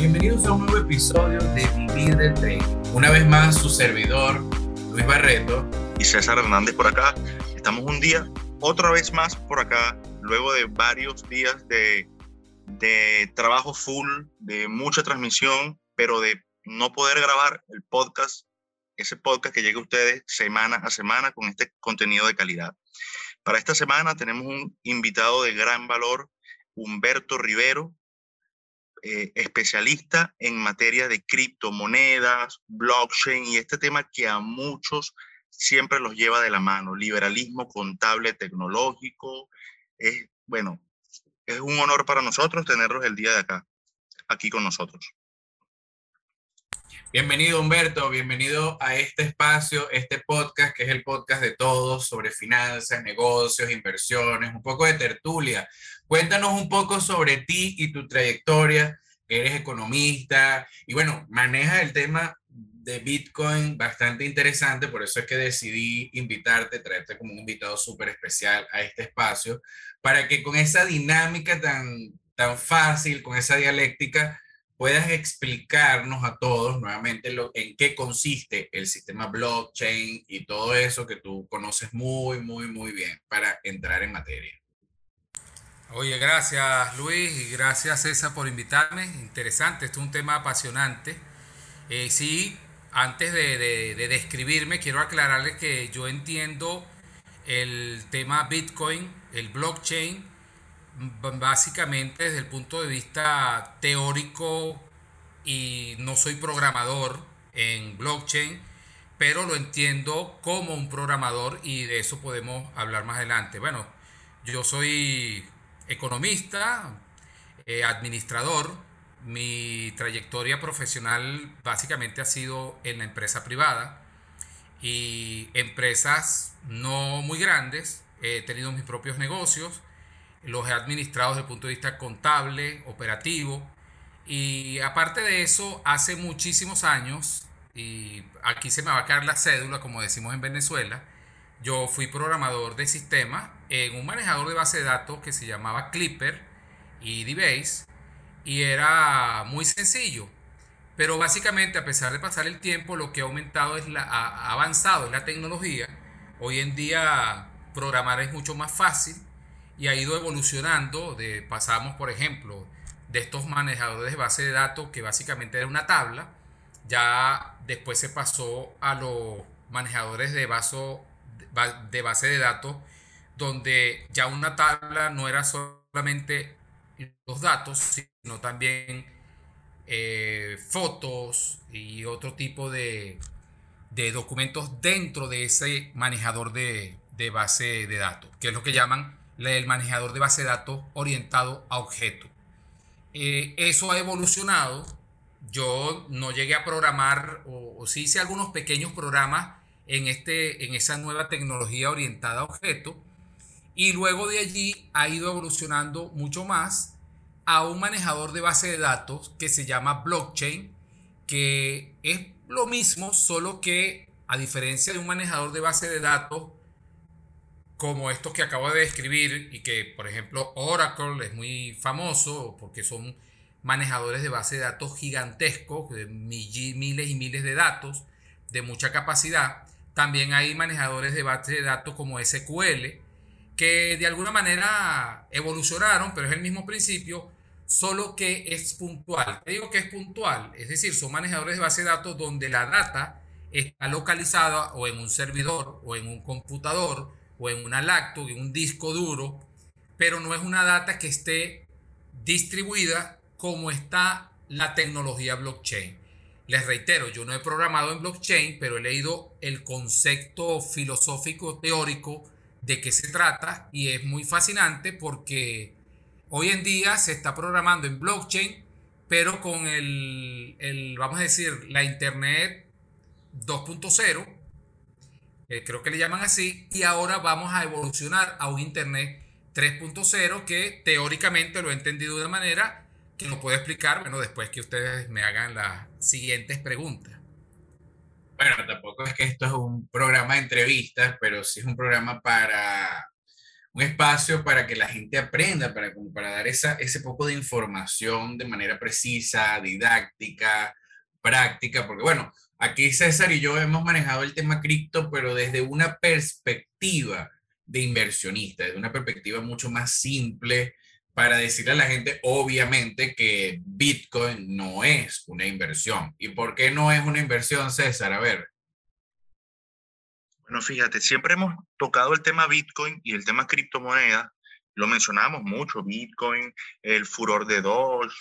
Bienvenidos a un nuevo episodio de Vivir del Tren. Una vez más, su servidor, Luis Barreto. Y César Hernández por acá. Estamos un día, otra vez más por acá, luego de varios días de trabajo full, de mucha transmisión, pero de no poder grabar el podcast, ese podcast que llega a ustedes semana a semana con este contenido de calidad. Para esta semana tenemos un invitado de gran valor, Humberto Rivero, especialista en materia de criptomonedas, blockchain y este tema que a muchos siempre los lleva de la mano, liberalismo contable tecnológico. Es un honor para nosotros tenerlos el día de acá, aquí con nosotros. Bienvenido, Humberto, bienvenido a este espacio, este podcast, que es el podcast de todos sobre finanzas, negocios, inversiones, un poco de tertulia. Cuéntanos un poco sobre ti y tu trayectoria. Eres economista y, bueno, manejas el tema de Bitcoin bastante interesante, por eso es que decidí invitarte, traerte como un invitado súper especial a este espacio, para que con esa dinámica tan fácil, con esa dialéctica, puedas explicarnos a todos nuevamente en qué consiste el sistema blockchain y todo eso que tú conoces muy, muy, muy bien para entrar en materia. Oye, gracias Luis y gracias César por invitarme. Interesante, esto es un tema apasionante. Sí, antes de describirme, quiero aclararles que yo entiendo el tema Bitcoin, el blockchain, básicamente desde el punto de vista teórico, y no soy programador en blockchain, pero lo entiendo como un programador y de eso podemos hablar más adelante. Bueno, yo soy economista, administrador. Mi trayectoria profesional básicamente ha sido en la empresa privada y empresas no muy grandes. He tenido mis propios negocios. Los he administrado desde el punto de vista contable, operativo, y aparte de eso, hace muchísimos años, y aquí se me va a caer la cédula, como decimos en Venezuela, yo fui programador de sistemas en un manejador de base de datos que se llamaba Clipper y D-Base, y era muy sencillo, pero básicamente, a pesar de pasar el tiempo, lo que ha avanzado es la tecnología. Hoy en día programar es mucho más fácil y ha ido evolucionando. Pasamos, por ejemplo, de estos manejadores de base de datos, que básicamente era una tabla, ya después se pasó a los manejadores de base de datos, donde ya una tabla no era solamente los datos, sino también fotos y otro tipo de documentos dentro de ese manejador de base de datos, que es lo que llaman el manejador de base de datos orientado a objetos. Eso ha evolucionado. Yo no llegué a programar, o sí hice algunos pequeños programas en esa nueva tecnología orientada a objetos, y luego de allí ha ido evolucionando mucho más a un manejador de base de datos que se llama blockchain, que es lo mismo, solo que a diferencia de un manejador de base de datos como estos que acabo de describir, y que, por ejemplo, Oracle es muy famoso porque son manejadores de base de datos gigantescos, de miles y miles de datos, de mucha capacidad. También hay manejadores de base de datos como SQL, que de alguna manera evolucionaron, pero es el mismo principio, solo que es puntual. Te digo que es puntual, es decir, son manejadores de base de datos donde la data está localizada o en un servidor o en un computador, o en una laptop, en un disco duro, pero no es una data que esté distribuida como está la tecnología blockchain. Les reitero, yo no he programado en blockchain, pero he leído el concepto filosófico teórico de qué se trata, y es muy fascinante porque hoy en día se está programando en blockchain, pero con vamos a decir, la Internet 2.0, creo que le llaman así, y ahora vamos a evolucionar a un Internet 3.0, que teóricamente lo he entendido de una manera que no puedo explicar, bueno, después que ustedes me hagan las siguientes preguntas. Bueno, tampoco es que esto es un programa de entrevistas, pero sí es un programa para un espacio para que la gente aprenda, para dar ese poco de información de manera precisa, didáctica, práctica, porque bueno, aquí César y yo hemos manejado el tema cripto, pero desde una perspectiva de inversionista, desde una perspectiva mucho más simple, para decirle a la gente, obviamente, que Bitcoin no es una inversión. ¿Y por qué no es una inversión, César? A ver. Bueno, fíjate, siempre hemos tocado el tema Bitcoin y el tema criptomonedas. Lo mencionamos mucho, Bitcoin, el furor de Doge,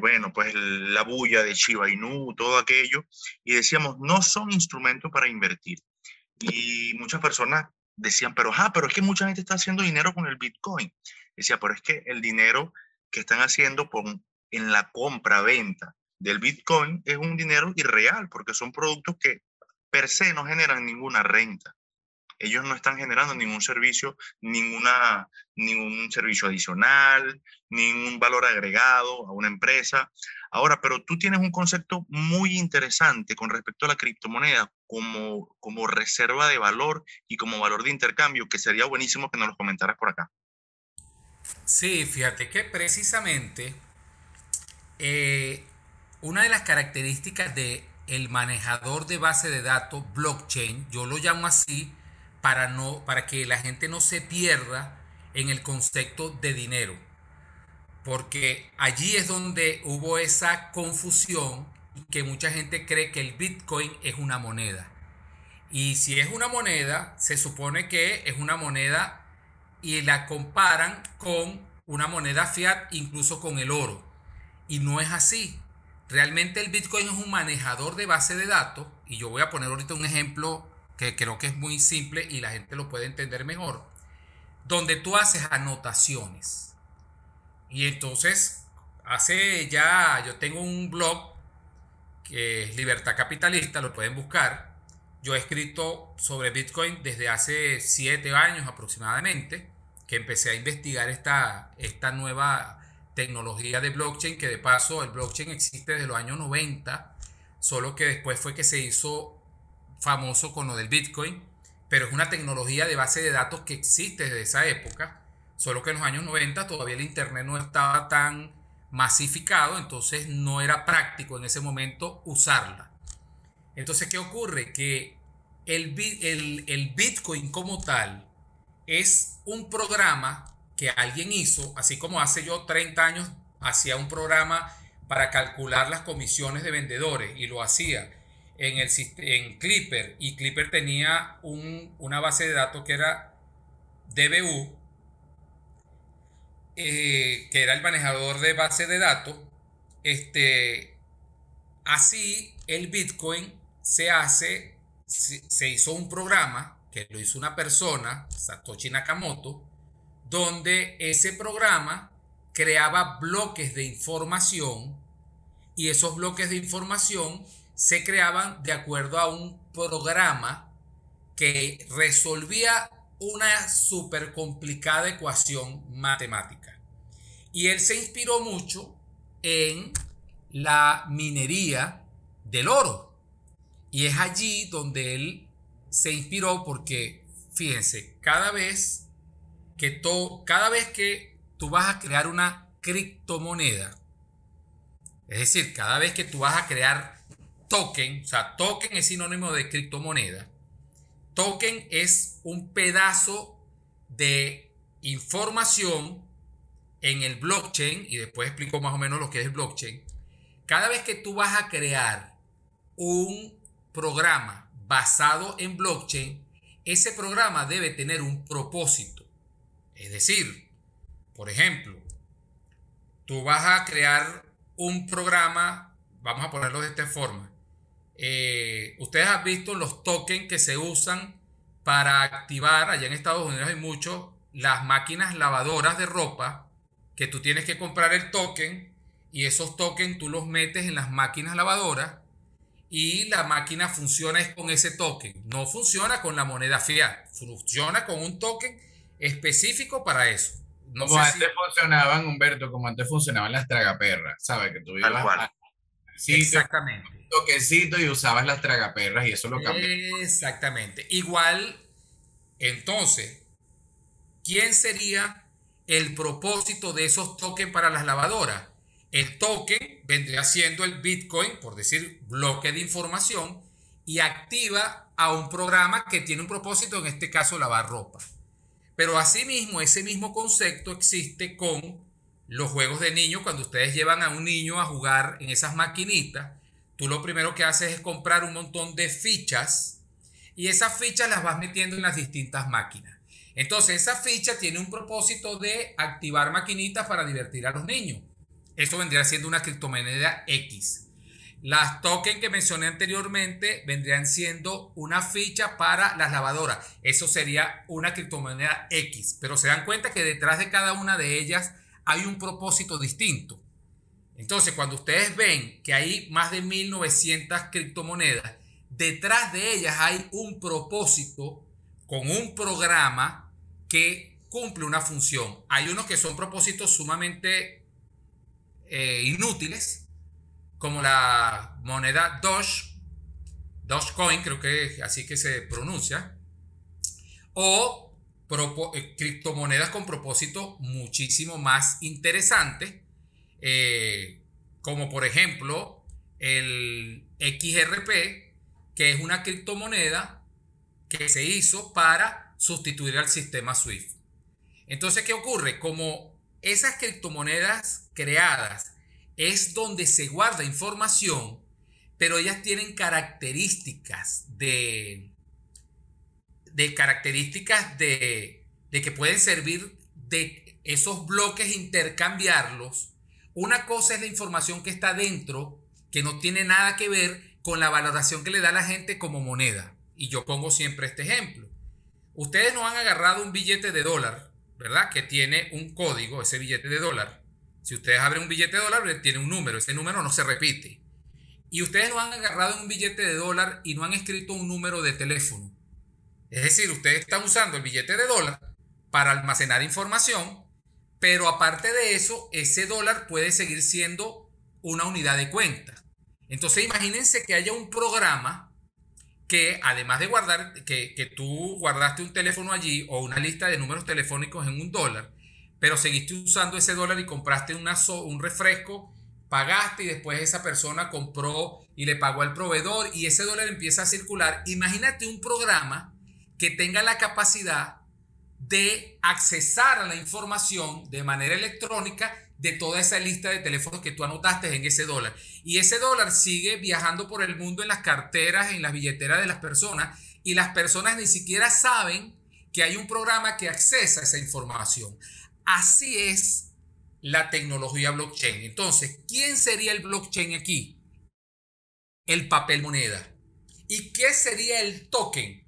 bueno, pues la bulla de Shiba Inu, todo aquello. Y decíamos, no son instrumentos para invertir. Y muchas personas decían, pero es que mucha gente está haciendo dinero con el Bitcoin. Decía, pero es que el dinero que están haciendo en la compra-venta del Bitcoin es un dinero irreal, porque son productos que per se no generan ninguna renta. Ellos no están generando ningún servicio, ningún servicio adicional, ningún valor agregado a una empresa. Ahora, pero tú tienes un concepto muy interesante con respecto a la criptomoneda como reserva de valor y como valor de intercambio, que sería buenísimo que nos lo comentaras por acá. Sí, fíjate que precisamente una de las características del manejador de base de datos, blockchain, yo lo llamo así para que la gente no se pierda en el concepto de dinero, porque allí es donde hubo esa confusión y que mucha gente cree que el Bitcoin es una moneda. Y si es una moneda, se supone que es una moneda y la comparan con una moneda fiat, incluso con el oro. Y no es así. Realmente el Bitcoin es un manejador de base de datos. Y yo voy a poner ahorita un ejemplo que creo que es muy simple y la gente lo puede entender mejor. Donde tú haces anotaciones. Y entonces, yo tengo un blog que es Libertad Capitalista, lo pueden buscar. Yo he escrito sobre Bitcoin desde hace 7 años aproximadamente, que empecé a investigar esta nueva tecnología de blockchain, que de paso el blockchain existe desde los años 90, solo que después fue que se hizo famoso con lo del Bitcoin, pero es una tecnología de base de datos que existe desde esa época, solo que en los años 90 todavía el internet no estaba tan masificado, entonces no era práctico en ese momento usarla. Entonces, ¿qué ocurre? Que el Bitcoin como tal es un programa que alguien hizo, así como hace yo 30 años hacía un programa para calcular las comisiones de vendedores y lo hacía en Clipper, y Clipper tenía una base de datos que era DBU, que era el manejador de base de datos. Así el Bitcoin se hizo un programa que lo hizo una persona, Satoshi Nakamoto, donde ese programa creaba bloques de información y esos bloques de información se creaban de acuerdo a un programa que resolvía una súper complicada ecuación matemática. Y él se inspiró mucho en la minería del oro. Y es allí donde él se inspiró porque, fíjense, cada vez que tú vas a crear una criptomoneda, es decir, cada vez que tú vas a crear token, o sea, token es sinónimo de criptomoneda, token es un pedazo de información en el blockchain, y después explico más o menos lo que es el blockchain. Cada vez que tú vas a crear un programa basado en blockchain, ese programa debe tener un propósito. Es decir, por ejemplo, tú vas a crear un programa, vamos a ponerlo de esta forma. Ustedes han visto los tokens que se usan para activar, allá en Estados Unidos hay muchos, las máquinas lavadoras de ropa, que tú tienes que comprar el token y esos tokens tú los metes en las máquinas lavadoras y la máquina funciona con ese token. No funciona con la moneda fiat, funciona con un token específico para eso. No como antes funcionaban, Humberto, como antes funcionaban las tragaperras, ¿sabes? Que tú ibas a un sitio, exactamente, un toquecito y usabas las tragaperras y eso lo cambió. Exactamente. Igual, entonces, ¿Quién sería el propósito de esos tokens para las lavadoras? El token vendría siendo el Bitcoin, por decir bloque de información, y activa a un programa que tiene un propósito, en este caso lavar ropa. Pero asimismo, ese mismo concepto existe con los juegos de niños. Cuando ustedes llevan a un niño a jugar en esas maquinitas, tú lo primero que haces es comprar un montón de fichas y esas fichas las vas metiendo en las distintas máquinas. Entonces, esa ficha tiene un propósito de activar maquinitas para divertir a los niños. Eso vendría siendo una criptomoneda X. Las tokens que mencioné anteriormente vendrían siendo una ficha para las lavadoras. Eso sería una criptomoneda X. Pero se dan cuenta que detrás de cada una de ellas hay un propósito distinto. Entonces, cuando ustedes ven que hay más de 1900 criptomonedas, detrás de ellas hay un propósito con un programa que cumple una función. Hay unos que son propósitos sumamente inútiles, como la moneda Dogecoin, creo que es así que se pronuncia, o criptomonedas con propósito muchísimo más interesante, como por ejemplo el XRP, que es una criptomoneda que se hizo para sustituir al sistema SWIFT. Entonces, ¿qué ocurre? Como esas criptomonedas creadas es donde se guarda información, pero ellas tienen características de que pueden servir de esos bloques, intercambiarlos. Una cosa es la información que está dentro, que no tiene nada que ver con la valoración que le da la gente como moneda. Y yo pongo siempre este ejemplo. Ustedes no han agarrado un billete de dólar, ¿verdad? Que tiene un código, ese billete de dólar. Si ustedes abren un billete de dólar, tiene un número. Ese número no se repite. Y ustedes no han agarrado un billete de dólar y no han escrito un número de teléfono. Es decir, ustedes están usando el billete de dólar para almacenar información, pero aparte de eso, ese dólar puede seguir siendo una unidad de cuenta. Entonces, imagínense que haya un programa que, además de guardar, que tú guardaste un teléfono allí o una lista de números telefónicos en un dólar, pero seguiste usando ese dólar y compraste un refresco, pagaste y después esa persona compró y le pagó al proveedor y ese dólar empieza a circular. Imagínate un programa que tenga la capacidad de accesar a la información de manera electrónica de toda esa lista de teléfonos que tú anotaste en ese dólar. Y ese dólar sigue viajando por el mundo en las carteras, en las billeteras de las personas, y las personas ni siquiera saben que hay un programa que accesa esa información. Así es la tecnología blockchain. Entonces, ¿quién sería el blockchain aquí? El papel moneda. ¿Y qué sería el token?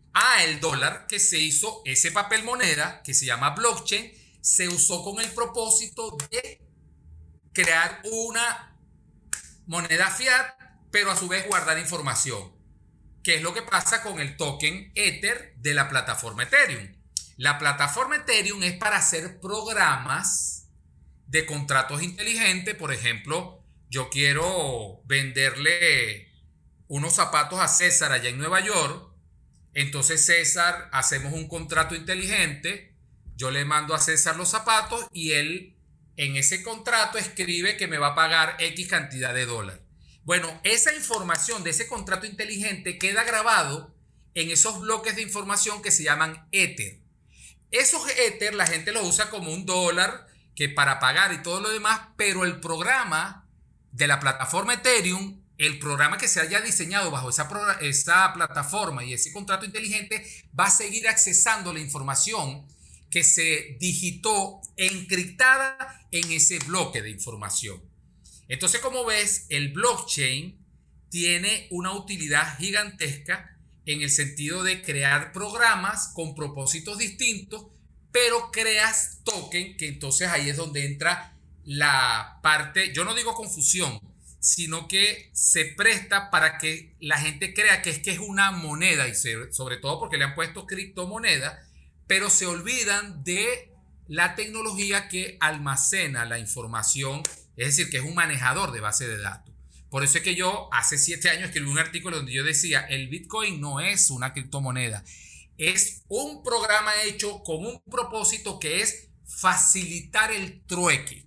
El dólar, que se hizo ese papel moneda que se llama blockchain, se usó con el propósito de crear una moneda fiat, pero a su vez guardar información, que es lo que pasa con el token Ether de la plataforma Ethereum. La plataforma Ethereum es para hacer programas de contratos inteligentes. Por ejemplo, yo quiero venderle unos zapatos a César allá en Nueva York. Entonces, César, hacemos un contrato inteligente, yo le mando a César los zapatos y él en ese contrato escribe que me va a pagar X cantidad de dólar. Bueno, esa información de ese contrato inteligente queda grabado en esos bloques de información que se llaman Ether. Esos Ether la gente los usa como un dólar que para pagar y todo lo demás, pero el programa que se haya diseñado bajo esa plataforma y ese contrato inteligente va a seguir accesando la información que se digitó encriptada en ese bloque de información. Entonces, como ves, el blockchain tiene una utilidad gigantesca en el sentido de crear programas con propósitos distintos, pero creas token, que entonces ahí es donde entra la parte, yo no digo confusión, sino que se presta para que la gente crea que es una moneda, y sobre todo porque le han puesto criptomoneda, pero se olvidan de la tecnología que almacena la información, es decir, que es un manejador de base de datos. Por eso es que yo hace 7 años escribí un artículo donde yo decía, el Bitcoin no es una criptomoneda, Es un programa hecho con un propósito que es facilitar el trueque.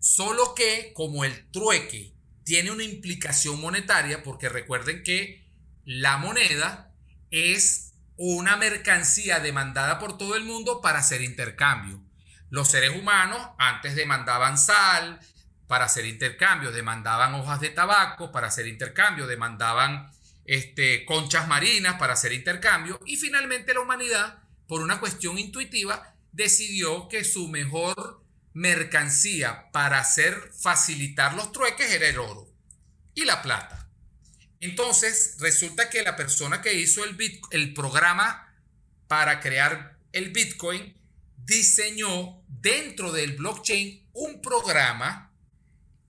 Solo que como el trueque tiene una implicación monetaria, porque recuerden que la moneda es una mercancía demandada por todo el mundo para hacer intercambio. Los seres humanos antes demandaban sal para hacer intercambio, demandaban hojas de tabaco para hacer intercambio, demandaban conchas marinas para hacer intercambio, y finalmente la humanidad, por una cuestión intuitiva, decidió que su mejor mercancía para facilitar los trueques era el oro y la plata. Entonces resulta que la persona que hizo el programa para crear el Bitcoin diseñó dentro del blockchain un programa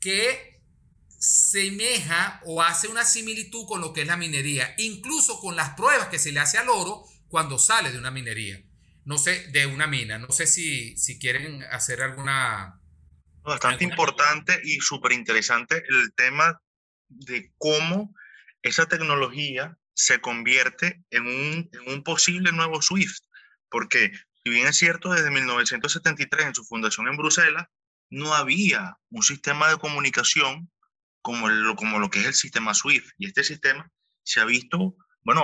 que semeja o hace una similitud con lo que es la minería, incluso con las pruebas que se le hace al oro cuando sale de una minería, no sé, de una mina. No sé si quieren hacer alguna... Bastante importante y súper interesante el tema de cómo esa tecnología se convierte en un posible nuevo SWIFT, porque si bien es cierto, desde 1973 en su fundación en Bruselas no había un sistema de comunicación como lo que es el sistema SWIFT. Y este sistema se ha visto, bueno,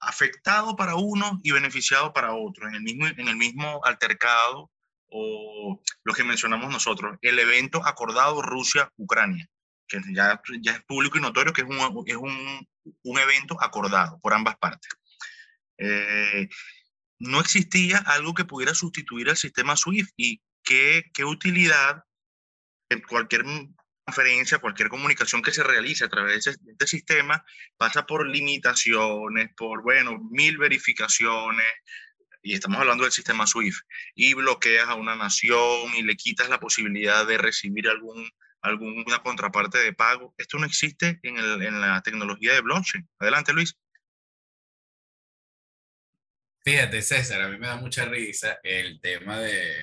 afectado para unos y beneficiado para otros, en el mismo altercado o lo que mencionamos nosotros, el evento acordado Rusia-Ucrania, que ya es público y notorio que es un evento acordado por ambas partes. No existía algo que pudiera sustituir al sistema SWIFT, y qué utilidad en cualquier conferencia, cualquier comunicación que se realice a través de este sistema pasa por limitaciones, por, bueno, 1000 verificaciones, y estamos hablando del sistema SWIFT, y bloqueas a una nación y le quitas la posibilidad de recibir alguna contraparte de pago. Esto no existe en la tecnología de blockchain. Adelante, Luis. Fíjate, César, a mí me da mucha risa el tema de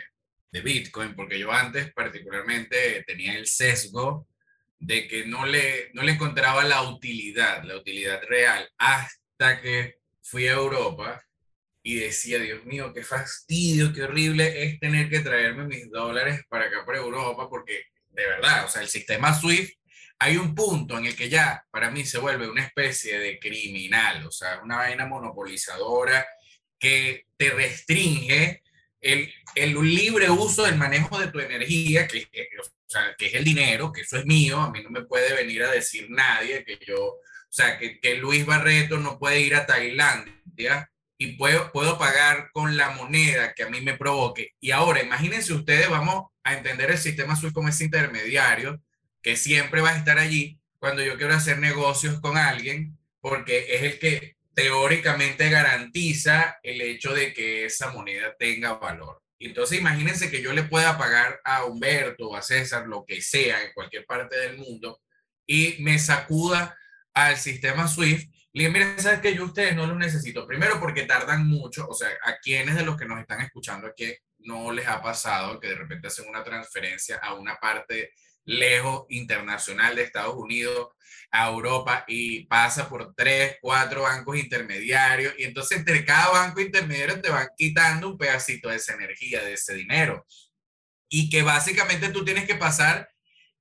Bitcoin, porque yo antes particularmente tenía el sesgo de que no le encontraba la utilidad real, hasta que fui a Europa y decía, Dios mío, qué fastidio, qué horrible es tener que traerme mis dólares para acá, para Europa, porque de verdad, o sea, el sistema SWIFT, hay un punto en el que ya para mí se vuelve una especie de criminal, o sea, una vaina monopolizadora que te restringe el libre uso del manejo de tu energía, que es el dinero, que eso es mío. A mí no me puede venir a decir nadie que yo, o sea, que Luis Barreto no puede ir a Tailandia y puedo pagar con la moneda que a mí me provoque. Y ahora, imagínense ustedes, vamos a entender el sistema SWIFT como ese intermediario que siempre va a estar allí cuando yo quiero hacer negocios con alguien, porque es el que teóricamente garantiza el hecho de que esa moneda tenga valor. Entonces imagínense que yo le pueda pagar a Humberto o a César lo que sea en cualquier parte del mundo y me sacuda al sistema SWIFT. Le digo, mira, ¿sabes qué? Yo ustedes no lo necesito. Primero porque tardan mucho, o sea, a quienes de los que nos están escuchando aquí no les ha pasado que de repente hacen una transferencia a una parte lejos, internacional, de Estados Unidos a Europa, y pasa por 3, 4 bancos intermediarios, y entonces entre cada banco intermediario te van quitando un pedacito de esa energía, de ese dinero, y que básicamente tú tienes que pasar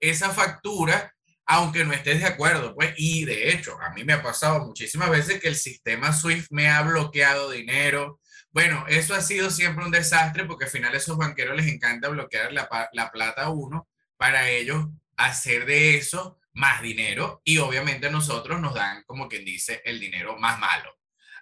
esa factura aunque no estés de acuerdo, pues. Y de hecho a mí me ha pasado muchísimas veces que el sistema SWIFT me ha bloqueado dinero. Bueno, eso ha sido siempre un desastre, porque al final a esos banqueros les encanta bloquear la plata a uno para ellos hacer de eso más dinero, y obviamente nosotros nos dan, como quien dice, el dinero más malo.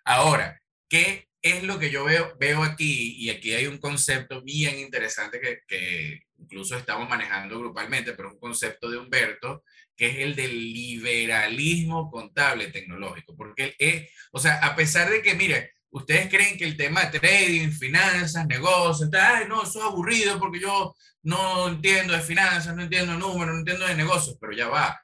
Ahora, ¿qué es lo que yo veo aquí? Y aquí hay un concepto bien interesante que incluso estamos manejando grupalmente, pero un concepto de Humberto, que es el del liberalismo contable tecnológico. Porque es, o sea, a pesar de que, mire, ustedes creen que el tema de trading, finanzas, negocios, ay, no, eso es aburrido porque yo no entiendo de finanzas, no entiendo de números, no entiendo de negocios, pero ya va.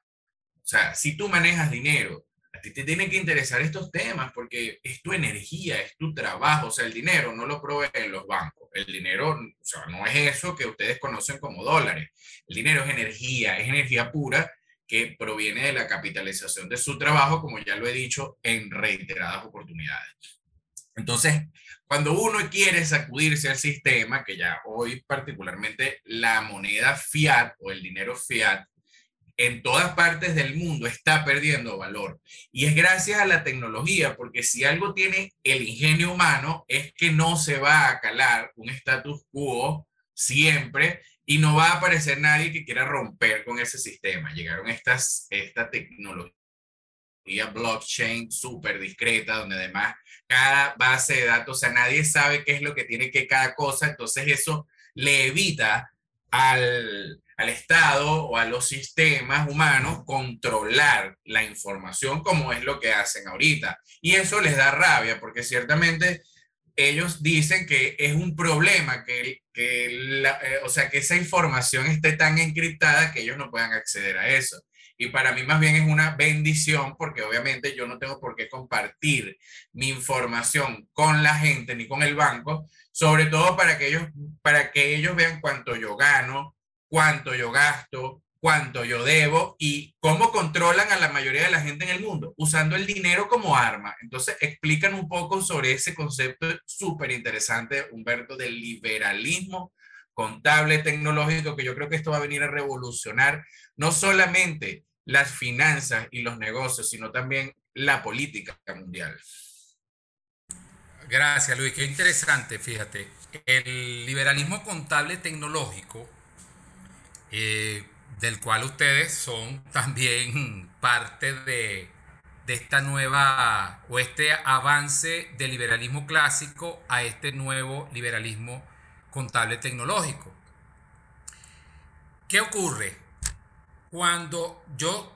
O sea, si tú manejas dinero, a ti te tienen que interesar estos temas, porque es tu energía, es tu trabajo. O sea, el dinero no lo proveen los bancos. El dinero, o sea, no es eso que ustedes conocen como dólares. El dinero es energía pura, que proviene de la capitalización de su trabajo, como ya lo he dicho en reiteradas oportunidades. Entonces, cuando uno quiere sacudirse al sistema, que ya hoy particularmente la moneda fiat o el dinero fiat en todas partes del mundo está perdiendo valor. Y es gracias a la tecnología, porque si algo tiene el ingenio humano es que no se va a calar un status quo siempre y no va a aparecer nadie que quiera romper con ese sistema. Llegaron esta tecnología blockchain súper discreta, donde además cada base de datos, o sea, nadie sabe qué es lo que tiene que cada cosa, entonces eso le evita al Estado o a los sistemas humanos controlar la información como es lo que hacen ahorita. Y eso les da rabia porque ciertamente ellos dicen que es un problema que esa información esté tan encriptada que ellos no puedan acceder a eso. Y para mí más bien es una bendición porque obviamente yo no tengo por qué compartir mi información con la gente ni con el banco, sobre todo para que ellos vean cuánto yo gano, cuánto yo gasto, cuánto yo debo y cómo controlan a la mayoría de la gente en el mundo, usando el dinero como arma. Entonces, explican un poco sobre ese concepto súper interesante, Humberto, del liberalismo contable tecnológico, que yo creo que esto va a venir a revolucionar no solamente las finanzas y los negocios, sino también la política mundial. Gracias, Luis. Qué interesante, fíjate. El liberalismo contable tecnológico, del cual ustedes son también parte de esta nueva, o este avance del liberalismo clásico a este nuevo liberalismo contable tecnológico. ¿Qué ocurre? Cuando yo,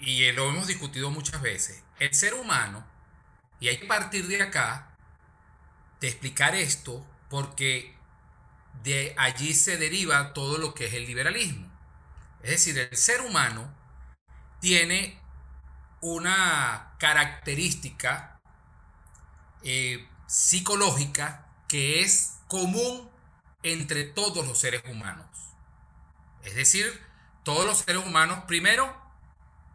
y lo hemos discutido muchas veces, el ser humano, y hay que partir de acá, de explicar esto, porque de allí se deriva todo lo que es el liberalismo. Es decir, el ser humano tiene una característica psicológica que es común entre todos los seres humanos. Es decir, todos los seres humanos, primero,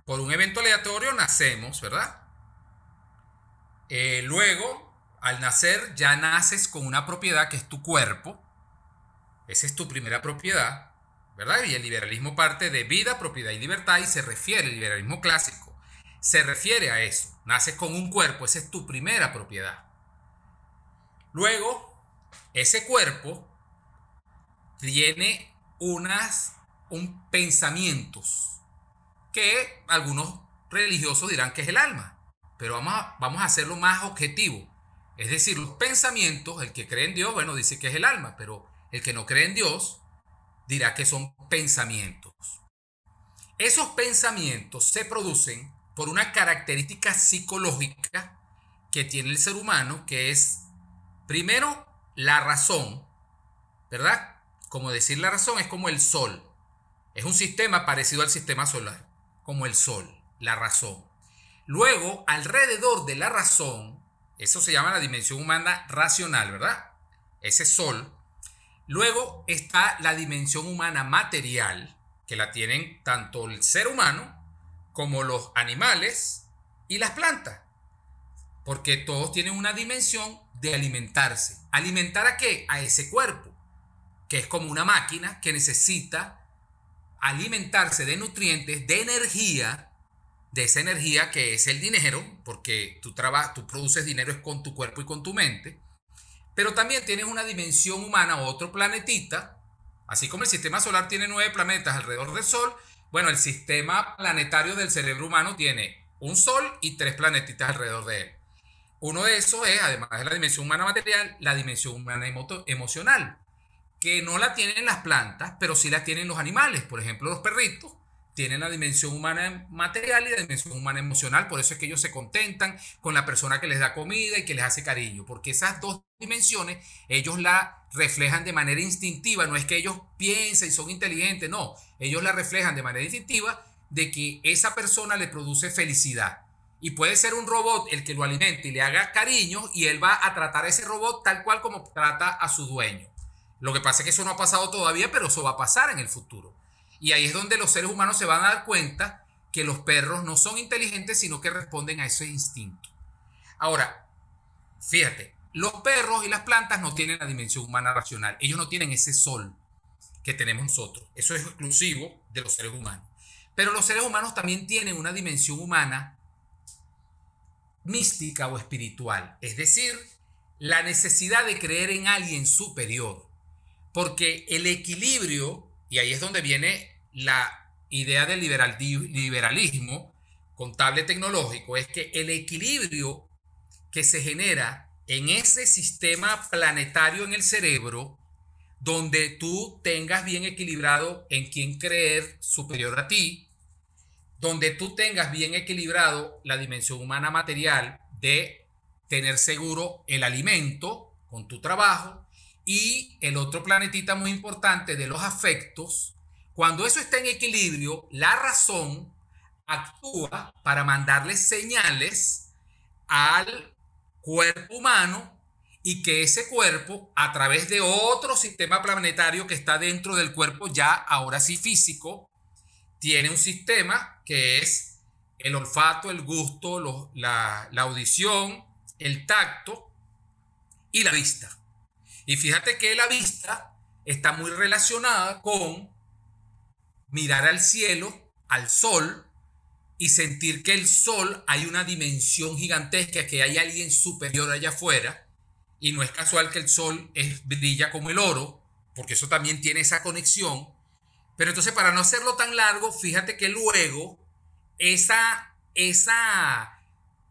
por un evento aleatorio nacemos, ¿verdad? Luego, al nacer, ya naces con una propiedad que es tu cuerpo. Esa es tu primera propiedad, ¿verdad? Y el liberalismo parte de vida, propiedad y libertad, y se refiere, el liberalismo clásico, se refiere a eso. Naces con un cuerpo, esa es tu primera propiedad. Luego, ese cuerpo tiene unos pensamientos que algunos religiosos dirán que es el alma, pero vamos a hacerlo más objetivo. Es decir, los pensamientos, el que cree en Dios, bueno, dice que es el alma, pero el que no cree en Dios dirá que son pensamientos. Esos pensamientos se producen por una característica psicológica que tiene el ser humano, que es, primero, la razón, ¿verdad? Como decir, la razón es como el sol. Es un sistema parecido al sistema solar, como el sol, la razón. Luego, alrededor de la razón, eso se llama la dimensión humana racional, ¿verdad? Ese sol. Luego está la dimensión humana material, que la tienen tanto el ser humano como los animales y las plantas, porque todos tienen una dimensión de alimentarse. ¿Alimentar a qué? A ese cuerpo, que es como una máquina que necesita alimentarse de nutrientes, de energía, de esa energía que es el dinero, porque tú produces dinero es con tu cuerpo y con tu mente. Pero también tienes una dimensión humana, otro planetita, así como el sistema solar tiene 9 planetas alrededor del Sol, bueno, el sistema planetario del cerebro humano tiene un Sol y 3 planetitas alrededor de él. Uno de esos es, además de la dimensión humana material, la dimensión humana emocional, que no la tienen las plantas, pero sí la tienen los animales. Por ejemplo, los perritos tienen la dimensión humana material y la dimensión humana emocional, por eso es que ellos se contentan con la persona que les da comida y que les hace cariño, porque esas dos dimensiones, ellos la reflejan de manera instintiva. No es que ellos piensen y son inteligentes, no, ellos la reflejan de manera instintiva de que esa persona le produce felicidad, y puede ser un robot el que lo alimente y le haga cariño, y él va a tratar a ese robot tal cual como trata a su dueño. Lo que pasa es que eso no ha pasado todavía, pero eso va a pasar en el futuro, y ahí es donde los seres humanos se van a dar cuenta que los perros no son inteligentes, sino que responden a ese instinto. Ahora, fíjate, Los perros y las plantas no tienen la dimensión humana racional. Ellos no tienen ese sol que tenemos nosotros. Eso es exclusivo de los seres humanos. Pero los seres humanos también tienen una dimensión humana mística o espiritual. Es decir, la necesidad de creer en alguien superior. Porque el equilibrio, y ahí es donde viene la idea del liberalismo contable tecnológico, es que el equilibrio que se genera en ese sistema planetario en el cerebro, donde tú tengas bien equilibrado en quién creer superior a ti, donde tú tengas bien equilibrado la dimensión humana material de tener seguro el alimento con tu trabajo y el otro planetita muy importante de los afectos. Cuando eso está en equilibrio, la razón actúa para mandarle señales al cuerpo humano y que ese cuerpo, a través de otro sistema planetario que está dentro del cuerpo ya ahora sí físico, tiene un sistema que es el olfato, el gusto, la audición, el tacto y la vista. Y fíjate que la vista está muy relacionada con mirar al cielo, al sol, y sentir que el sol hay una dimensión gigantesca, que hay alguien superior allá afuera. Y no es casual que el sol brilla como el oro, porque eso también tiene esa conexión. Pero entonces, para no hacerlo tan largo, fíjate que luego esa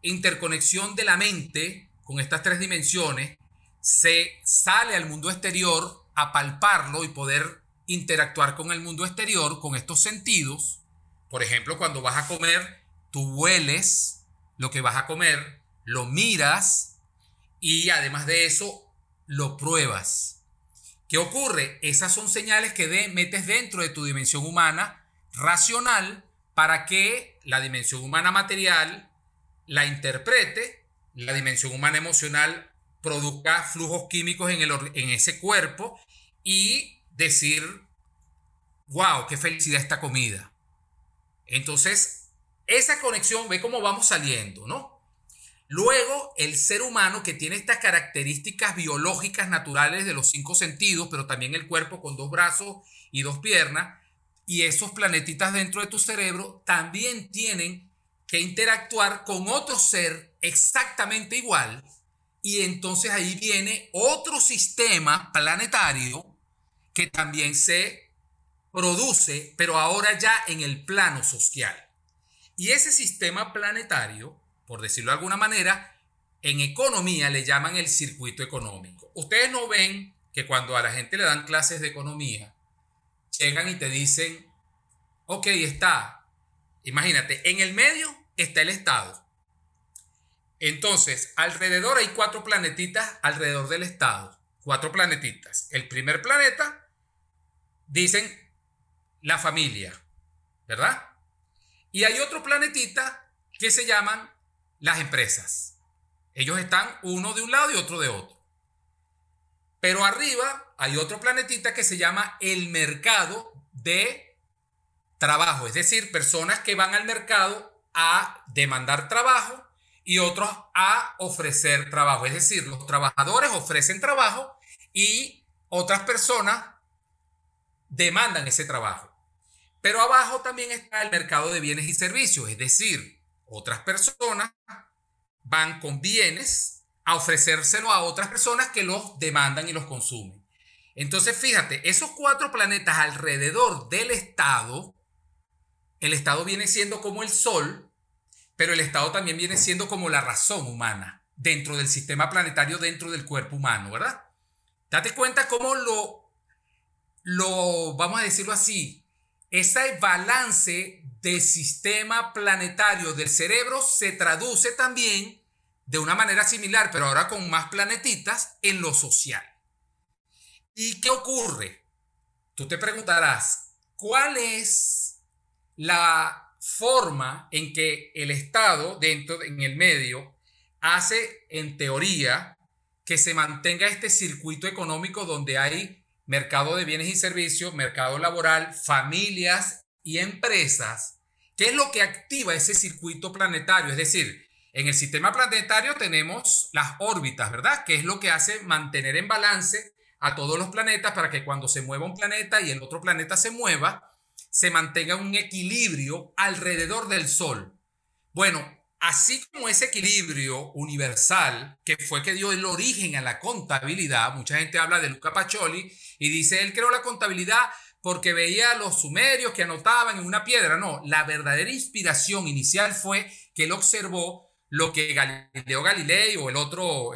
interconexión de la mente con estas tres dimensiones se sale al mundo exterior a palparlo y poder interactuar con el mundo exterior, con estos sentidos. Por ejemplo, cuando vas a comer, tú hueles lo que vas a comer, lo miras, y además de eso, lo pruebas. ¿Qué ocurre? Esas son señales que metes dentro de tu dimensión humana racional para que la dimensión humana material la interprete, la dimensión humana emocional produzca flujos químicos en ese cuerpo y decir, wow, qué felicidad esta comida. Entonces, esa conexión, ve cómo vamos saliendo, ¿no? Luego, el ser humano que tiene estas características biológicas naturales de los cinco sentidos, pero también el cuerpo con dos brazos y dos piernas, y esos planetitas dentro de tu cerebro también tienen que interactuar con otro ser exactamente igual. Y entonces ahí viene otro sistema planetario que también se produce, pero ahora ya en el plano social. Y ese sistema planetario, por decirlo de alguna manera, en economía le llaman el circuito económico. Ustedes no ven que cuando a la gente le dan clases de economía, llegan y te dicen, ok, imagínate, en el medio está el Estado. Entonces, alrededor hay cuatro planetitas alrededor del Estado, cuatro planetitas. El primer planeta, dicen la familia, ¿verdad? Y hay otro planetita que se llaman las empresas. Ellos están uno de un lado y otro de otro. Pero arriba hay otro planetita que se llama el mercado de trabajo. Es decir, personas que van al mercado a demandar trabajo y otros a ofrecer trabajo. Es decir, los trabajadores ofrecen trabajo y otras personas demandan ese trabajo. Pero abajo también está el mercado de bienes y servicios. Es decir, otras personas van con bienes a ofrecérselo a otras personas que los demandan y los consumen. Entonces, fíjate, esos cuatro planetas alrededor del Estado, el Estado viene siendo como el sol, pero el Estado también viene siendo como la razón humana dentro del sistema planetario, dentro del cuerpo humano, ¿verdad? Date cuenta cómo vamos a decirlo así, ese balance del sistema planetario del cerebro se traduce también de una manera similar, pero ahora con más planetitas en lo social. ¿Y qué ocurre? Tú te preguntarás, ¿cuál es la forma en que el Estado en el medio, hace en teoría que se mantenga este circuito económico donde hay mercado de bienes y servicios, mercado laboral, familias y empresas? ¿Qué es lo que activa ese circuito planetario? Es decir, En el sistema planetario tenemos las órbitas, ¿verdad? Que es lo que hace mantener en balance a todos los planetas para que cuando se mueva un planeta y el otro planeta se mueva, se mantenga un equilibrio alrededor del Sol. Bueno, así como ese equilibrio universal, que fue que dio el origen a la contabilidad, mucha gente habla de Luca Pacioli y dice, él creó la contabilidad porque veía a los sumerios que anotaban en una piedra. No, la verdadera inspiración inicial fue que él observó lo que Galileo Galilei o el otro,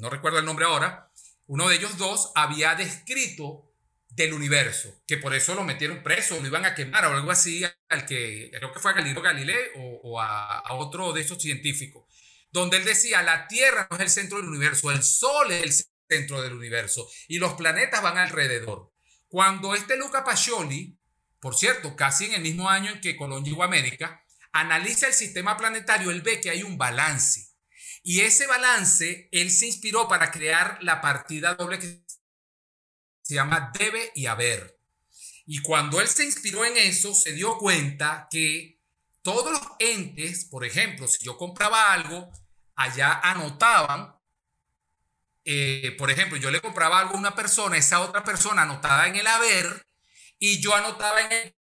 no recuerdo el nombre ahora, uno de ellos dos había descrito del universo, que por eso lo metieron preso, lo iban a quemar o algo así, al que creo que fue a Galileo Galilei o a otro de esos científicos, donde él decía, la Tierra no es el centro del universo, el Sol es el centro del universo y los planetas van alrededor. Cuando este Luca Pacioli, por cierto, casi en el mismo año en que Colón llegó a América, analiza el sistema planetario, él ve que hay un balance y ese balance él se inspiró para crear la partida doble que se llama debe y haber. Y cuando él se inspiró en eso, se dio cuenta que todos los entes, por ejemplo, si yo compraba algo, allá anotaban, por ejemplo, yo le compraba algo a una persona, esa otra persona anotaba en el haber y yo anotaba en el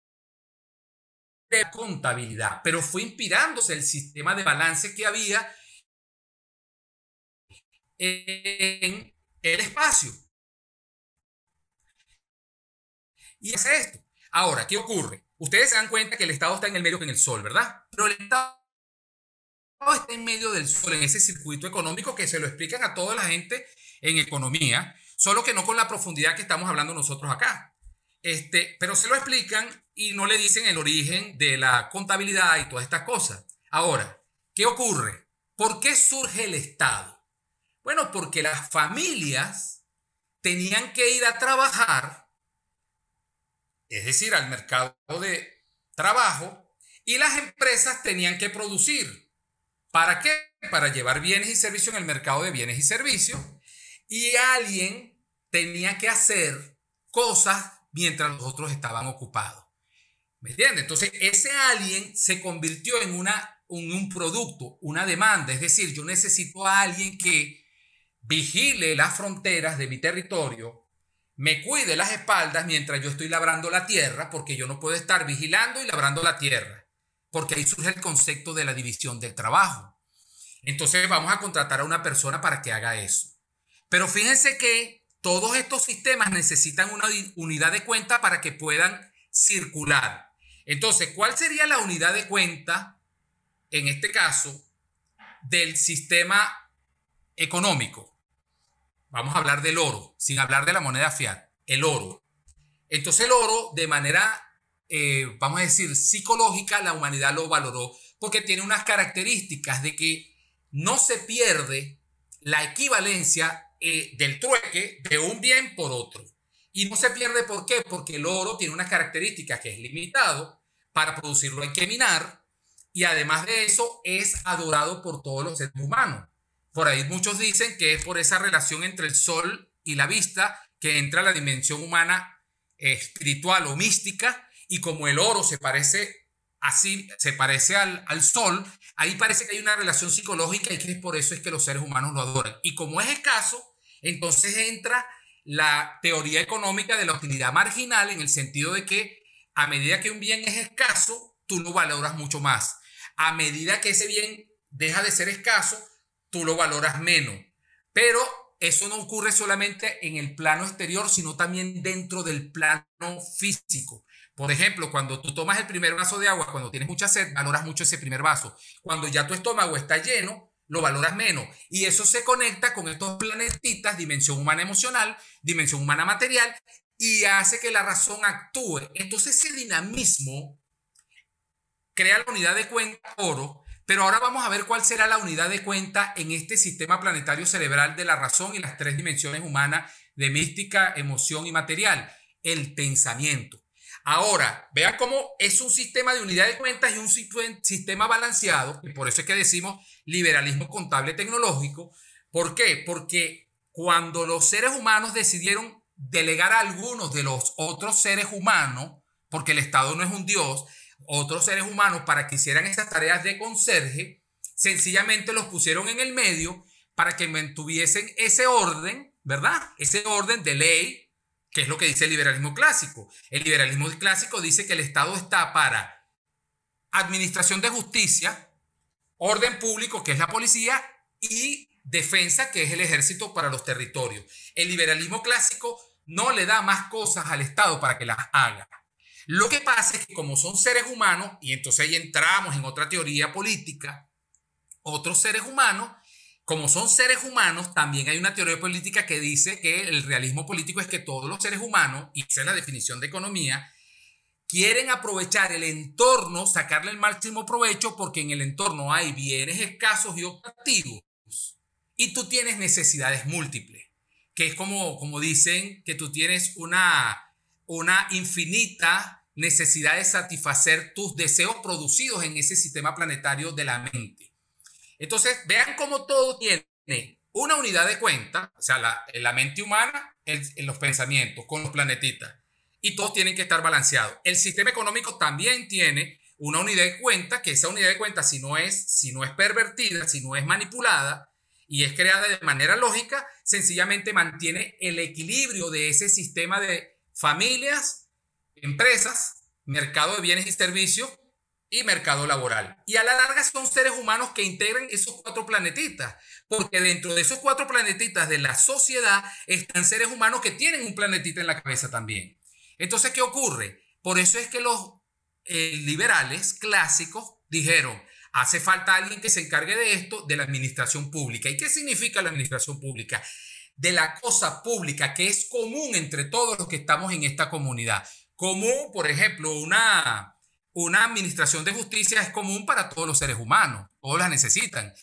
de contabilidad, pero fue inspirándose el sistema de balance que había en el espacio. Y es esto. Ahora, ¿qué ocurre? Ustedes se dan cuenta que el Estado está en el medio que en el Sol, ¿verdad? Pero el Estado está en medio del Sol, en ese circuito económico que se lo explican a toda la gente en economía, solo que no con la profundidad que estamos hablando nosotros acá. Pero se lo explican y no le dicen el origen de la contabilidad y todas estas cosas. Ahora, ¿qué ocurre? ¿Por qué surge el Estado? Bueno, porque las familias tenían que ir a trabajar, es decir, al mercado de trabajo, y las empresas tenían que producir. ¿Para qué? Para llevar bienes y servicios en el mercado de bienes y servicios. Y alguien tenía que hacer cosas mientras los otros estaban ocupados. ¿Me entiendes? Entonces, ese alguien se convirtió en un producto, una demanda. Es decir, yo necesito a alguien que vigile las fronteras de mi territorio, me cuide las espaldas mientras yo estoy labrando la tierra, porque yo no puedo estar vigilando y labrando la tierra, porque ahí surge el concepto de la división del trabajo. Entonces vamos a contratar a una persona para que haga eso. Pero fíjense que todos estos sistemas necesitan una unidad de cuenta para que puedan circular. Entonces, ¿cuál sería la unidad de cuenta, en este caso, del sistema económico? Vamos a hablar del oro, sin hablar de la moneda fiat, el oro. Entonces el oro, de manera, vamos a decir, psicológica, la humanidad lo valoró porque tiene unas características de que no se pierde la equivalencia del trueque de un bien por otro. Y no se pierde, ¿por qué? Porque el oro tiene unas características que es limitado, para producirlo hay que minar, y además de eso es adorado por todos los seres humanos. Por ahí muchos dicen que es por esa relación entre el sol y la vista que entra la dimensión humana espiritual o mística, y como el oro se parece así, se parece al sol, ahí parece que hay una relación psicológica y que por eso es que los seres humanos lo adoran. Y como es escaso, entonces entra la teoría económica de la utilidad marginal, en el sentido de que a medida que un bien es escaso, tú lo valoras mucho más. A medida que ese bien deja de ser escaso, tú lo valoras menos. Pero eso no ocurre solamente en el plano exterior, sino también dentro del plano físico. Por ejemplo, cuando tú tomas el primer vaso de agua, cuando tienes mucha sed, valoras mucho ese primer vaso. Cuando ya tu estómago está lleno, lo valoras menos. Y eso se conecta con estos planetitas, dimensión humana emocional, dimensión humana material, y hace que la razón actúe. Entonces ese dinamismo crea la unidad de cuenta oro. Pero ahora vamos a ver cuál será la unidad de cuenta en este sistema planetario cerebral de la razón y las tres dimensiones humanas de mística, emoción y material, el pensamiento. Ahora, vean cómo es un sistema de unidad de cuentas y un sistema balanceado, y por eso es que decimos liberalismo contable tecnológico. ¿Por qué? Porque cuando los seres humanos decidieron delegar a algunos de los otros seres humanos, porque el Estado no es un dios, otros seres humanos para que hicieran esas tareas de conserje, sencillamente los pusieron en el medio para que mantuviesen ese orden, ¿verdad? Ese orden de ley, que es lo que dice el liberalismo clásico. El liberalismo clásico dice que el Estado está para administración de justicia, orden público, que es la policía, y defensa, que es el ejército para los territorios. El liberalismo clásico no le da más cosas al Estado para que las haga. Lo que pasa es que como son seres humanos, y entonces ahí entramos en otra teoría política, otros seres humanos, como son seres humanos, también hay una teoría política que dice que el realismo político es que todos los seres humanos, y esa es la definición de economía, quieren aprovechar el entorno, sacarle el máximo provecho, porque en el entorno hay bienes escasos y optativos. Y tú tienes necesidades múltiples, que es como dicen que tú tienes una infinita necesidad de satisfacer tus deseos producidos en ese sistema planetario de la mente. Entonces, vean cómo todo tiene una unidad de cuenta, o sea, la mente humana, los pensamientos con los planetitas, y todos tienen que estar balanceados. El sistema económico también tiene una unidad de cuenta, que esa unidad de cuenta, si no es pervertida, si no es manipulada y es creada de manera lógica, sencillamente mantiene el equilibrio de ese sistema de familias, empresas, mercado de bienes y servicios y mercado laboral. Y a la larga son seres humanos que integran esos cuatro planetitas, porque dentro de esos cuatro planetitas de la sociedad están seres humanos que tienen un planetita en la cabeza también. Entonces, ¿qué ocurre? Por eso es que los liberales clásicos dijeron, hace falta alguien que se encargue de esto, de la administración pública. ¿Y qué significa la administración pública? De la cosa pública, que es común entre todos los que estamos en esta comunidad. Común, por ejemplo, una administración de justicia es común para todos los seres humanos. Todos las necesitan.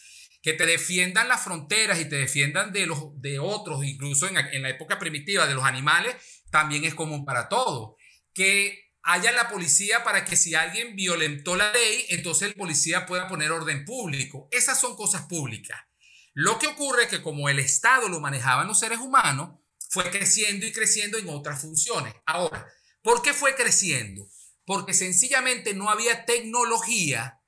Que te defiendan las fronteras y te defiendan de otros, incluso en la época primitiva de los animales, también es común para todos. Que haya la policía para que si alguien violentó la ley, entonces el policía pueda poner orden público. Esas son cosas públicas. Lo que ocurre es que como el Estado lo manejaban los seres humanos, fue creciendo y creciendo en otras funciones. Ahora, ¿por qué fue creciendo? Porque sencillamente no había tecnología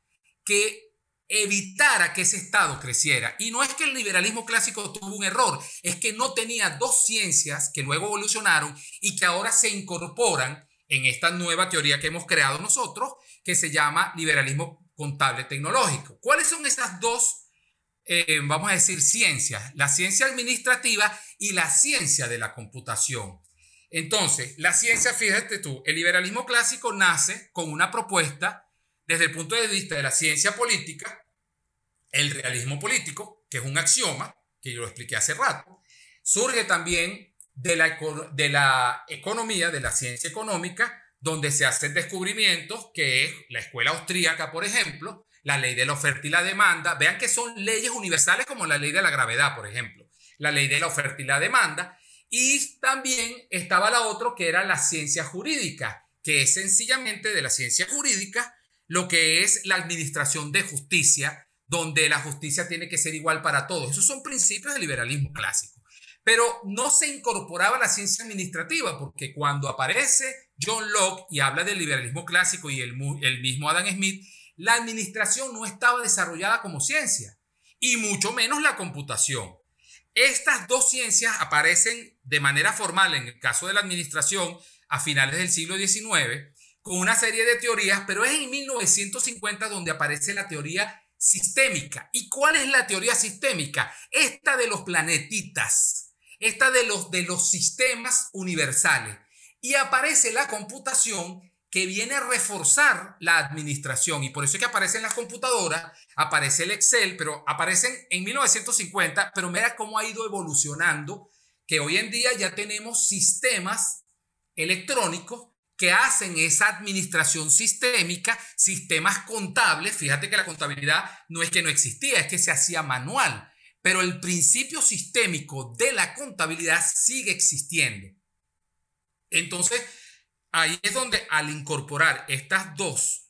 que evitara que ese Estado creciera. Y no es que el liberalismo clásico tuvo un error, es que no tenía dos ciencias que luego evolucionaron y que ahora se incorporan en esta nueva teoría que hemos creado nosotros, que se llama liberalismo contable tecnológico. ¿Cuáles son esas dos? Vamos a decir ciencias, la ciencia administrativa y la ciencia de la computación. Entonces, la ciencia, fíjate tú, el liberalismo clásico nace con una propuesta desde el punto de vista de la ciencia política, el realismo político, que es un axioma, que yo lo expliqué hace rato, surge también de la economía, de la ciencia económica, donde se hacen descubrimientos, que es la escuela austríaca, por ejemplo, la ley de la oferta y la demanda. Vean que son leyes universales como la ley de la gravedad, por ejemplo. La ley de la oferta y la demanda. Y también estaba la otra que era la ciencia jurídica, que es sencillamente de la ciencia jurídica lo que es la administración de justicia, donde la justicia tiene que ser igual para todos. Esos son principios del liberalismo clásico. Pero no se incorporaba la ciencia administrativa, porque cuando aparece John Locke y habla del liberalismo clásico y el mismo Adam Smith, la administración no estaba desarrollada como ciencia y mucho menos la computación. Estas dos ciencias aparecen de manera formal en el caso de la administración a finales del siglo XIX con una serie de teorías, pero es en 1950 donde aparece la teoría sistémica. ¿Y cuál es la teoría sistémica? Esta de los planetitas, esta de los sistemas universales. Y aparece la computación que viene a reforzar la administración. Y por eso es que aparecen las computadoras, aparece el Excel, pero aparecen en 1950, pero mira cómo ha ido evolucionando, que hoy en día ya tenemos sistemas electrónicos que hacen esa administración sistémica, sistemas contables. Fíjate que la contabilidad no es que no existía, es que se hacía manual, pero el principio sistémico de la contabilidad sigue existiendo. Entonces, ahí es donde al incorporar estas dos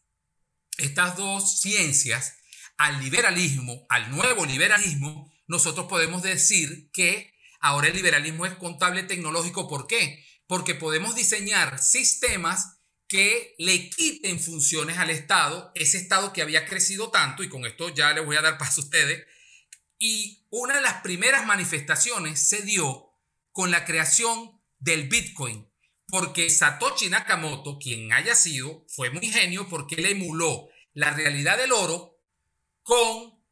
ciencias al liberalismo, al nuevo liberalismo, nosotros podemos decir que ahora el liberalismo es contable tecnológico. ¿Por qué? Porque podemos diseñar sistemas que le quiten funciones al Estado, ese Estado que había crecido tanto, y con esto ya les voy a dar paso a ustedes, y una de las primeras manifestaciones se dio con la creación del Bitcoin, porque Satoshi Nakamoto, quien haya sido, fue muy genio porque él emuló la realidad del oro con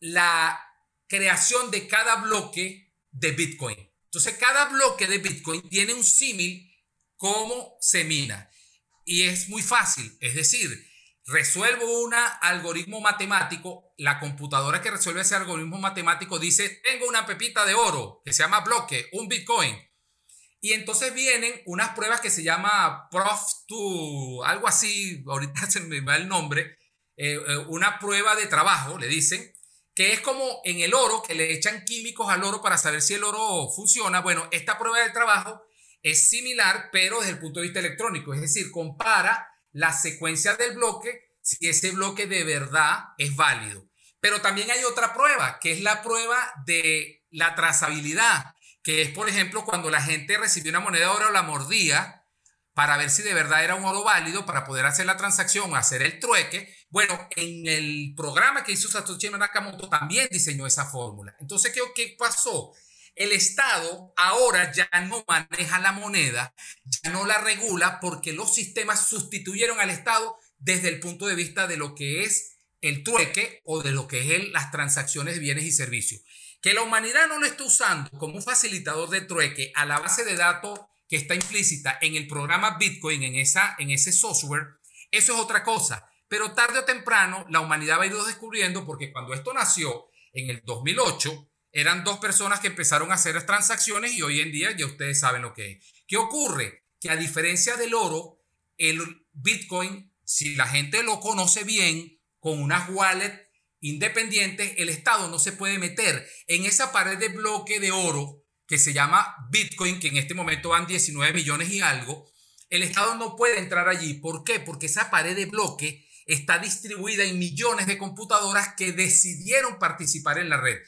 la creación de cada bloque de Bitcoin. Entonces, cada bloque de Bitcoin tiene un símil cómo se mina. Y es muy fácil. Es decir, resuelvo un algoritmo matemático. La computadora que resuelve ese algoritmo matemático dice, tengo una pepita de oro que se llama bloque, un Bitcoin. Y entonces vienen unas pruebas que se llama Prof2, algo así, ahorita se me va el nombre, una prueba de trabajo, le dicen, que es como en el oro, que le echan químicos al oro para saber si el oro funciona. Bueno, esta prueba de trabajo es similar, pero desde el punto de vista electrónico, es decir, compara la secuencia del bloque, si ese bloque de verdad es válido. Pero también hay otra prueba, que es la prueba de la trazabilidad, que es, por ejemplo, cuando la gente recibió una moneda de oro o la mordía para ver si de verdad era un oro válido para poder hacer la transacción o hacer el trueque. Bueno, en el programa que hizo Satoshi Nakamoto también diseñó esa fórmula. Entonces, ¿qué pasó? El Estado ahora ya no maneja la moneda, ya no la regula porque los sistemas sustituyeron al Estado desde el punto de vista de lo que es el trueque o de lo que es las transacciones de bienes y servicios. Que la humanidad no lo está usando como un facilitador de trueque a la base de datos que está implícita en el programa Bitcoin, en ese software, eso es otra cosa. Pero tarde o temprano la humanidad va a ir descubriendo porque cuando esto nació en el 2008, eran dos personas que empezaron a hacer transacciones y hoy en día ya ustedes saben lo que es. ¿Qué ocurre? Que a diferencia del oro, el Bitcoin, si la gente lo conoce bien, con unas wallets independientes, el Estado no se puede meter en esa pared de bloque de oro que se llama Bitcoin, que en este momento van 19 millones y algo. El Estado no puede entrar allí. ¿Por qué? Porque esa pared de bloque está distribuida en millones de computadoras que decidieron participar en la red.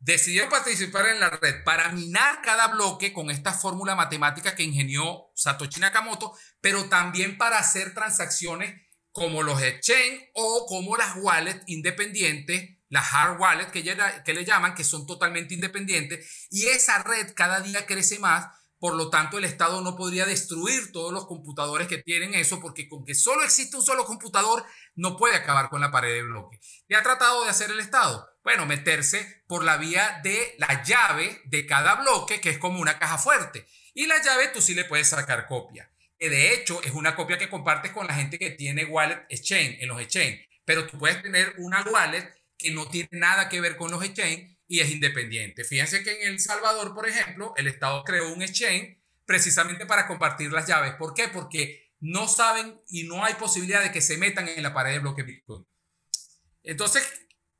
Decidieron participar en la red para minar cada bloque con esta fórmula matemática que ingenió Satoshi Nakamoto, pero también para hacer transacciones como los exchange o como las wallets independientes, las hard wallets que le llaman, que son totalmente independientes. Y esa red cada día crece más, por lo tanto el Estado no podría destruir todos los computadores que tienen eso, porque con que solo existe un solo computador no puede acabar con la pared de bloque. ¿Qué ha tratado de hacer el Estado? Bueno, meterse por la vía de la llave de cada bloque, que es como una caja fuerte. Y la llave tú sí le puedes sacar copia. Que de hecho es una copia que compartes con la gente que tiene wallet exchange, en los exchange. Pero tú puedes tener una wallet que no tiene nada que ver con los exchange y es independiente. Fíjense que en El Salvador, por ejemplo, el Estado creó un exchange precisamente para compartir las llaves. ¿Por qué? Porque no saben y no hay posibilidad de que se metan en la pared de bloque Bitcoin. Entonces,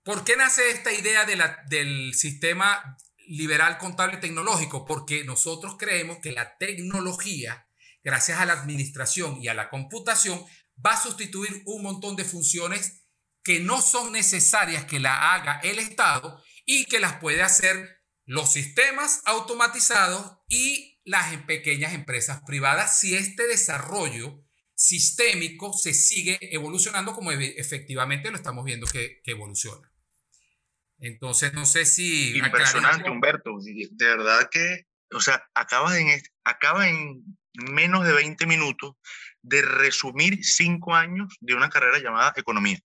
¿por qué nace esta idea del sistema liberal contable tecnológico? Porque nosotros creemos que la tecnología, gracias a la administración y a la computación, va a sustituir un montón de funciones que no son necesarias que la haga el Estado y que las puede hacer los sistemas automatizados y las pequeñas empresas privadas si este desarrollo sistémico se sigue evolucionando como efectivamente lo estamos viendo que evoluciona. Entonces, no sé si... Impresionante, Humberto. De verdad que, o sea, acabas en menos de 20 minutos de resumir 5 años de una carrera llamada economía.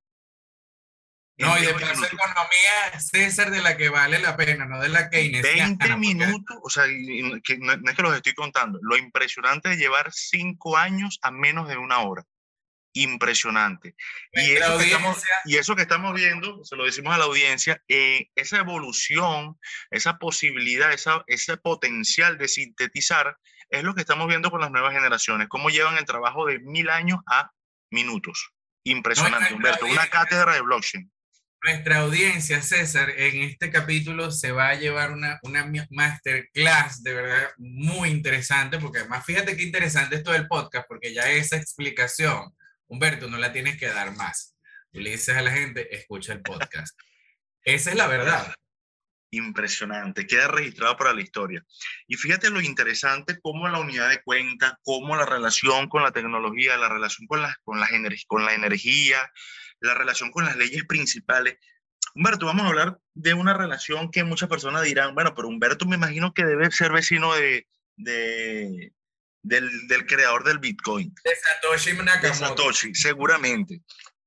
No, y de paso economía, César, de la que vale la pena, no de la keynesiana. 20 minutos, o sea, que no es que los estoy contando. Lo impresionante de llevar 5 años a menos de una hora. Impresionante. Y eso que estamos viendo, se lo decimos a la audiencia, esa evolución, esa posibilidad, ese potencial de sintetizar, es lo que estamos viendo con las nuevas generaciones, cómo llevan el trabajo de 1000 años a minutos. Impresionante, no, Humberto, una cátedra de blockchain. Nuestra audiencia, César, en este capítulo se va a llevar una masterclass de verdad muy interesante, porque además fíjate qué interesante esto del podcast, porque ya esa explicación, Humberto, no la tienes que dar más. Tú le dices a la gente, escucha el podcast. Esa es la verdad. impresionante, queda registrada para la historia. Y fíjate lo interesante, cómo la unidad de cuenta, cómo la relación con la tecnología, la relación con la energía, la relación con las leyes principales. Humberto, vamos a hablar de una relación que muchas personas dirán, bueno, pero Humberto me imagino que debe ser vecino del creador del Bitcoin. De Satoshi Nakamoto. De Satoshi, seguramente.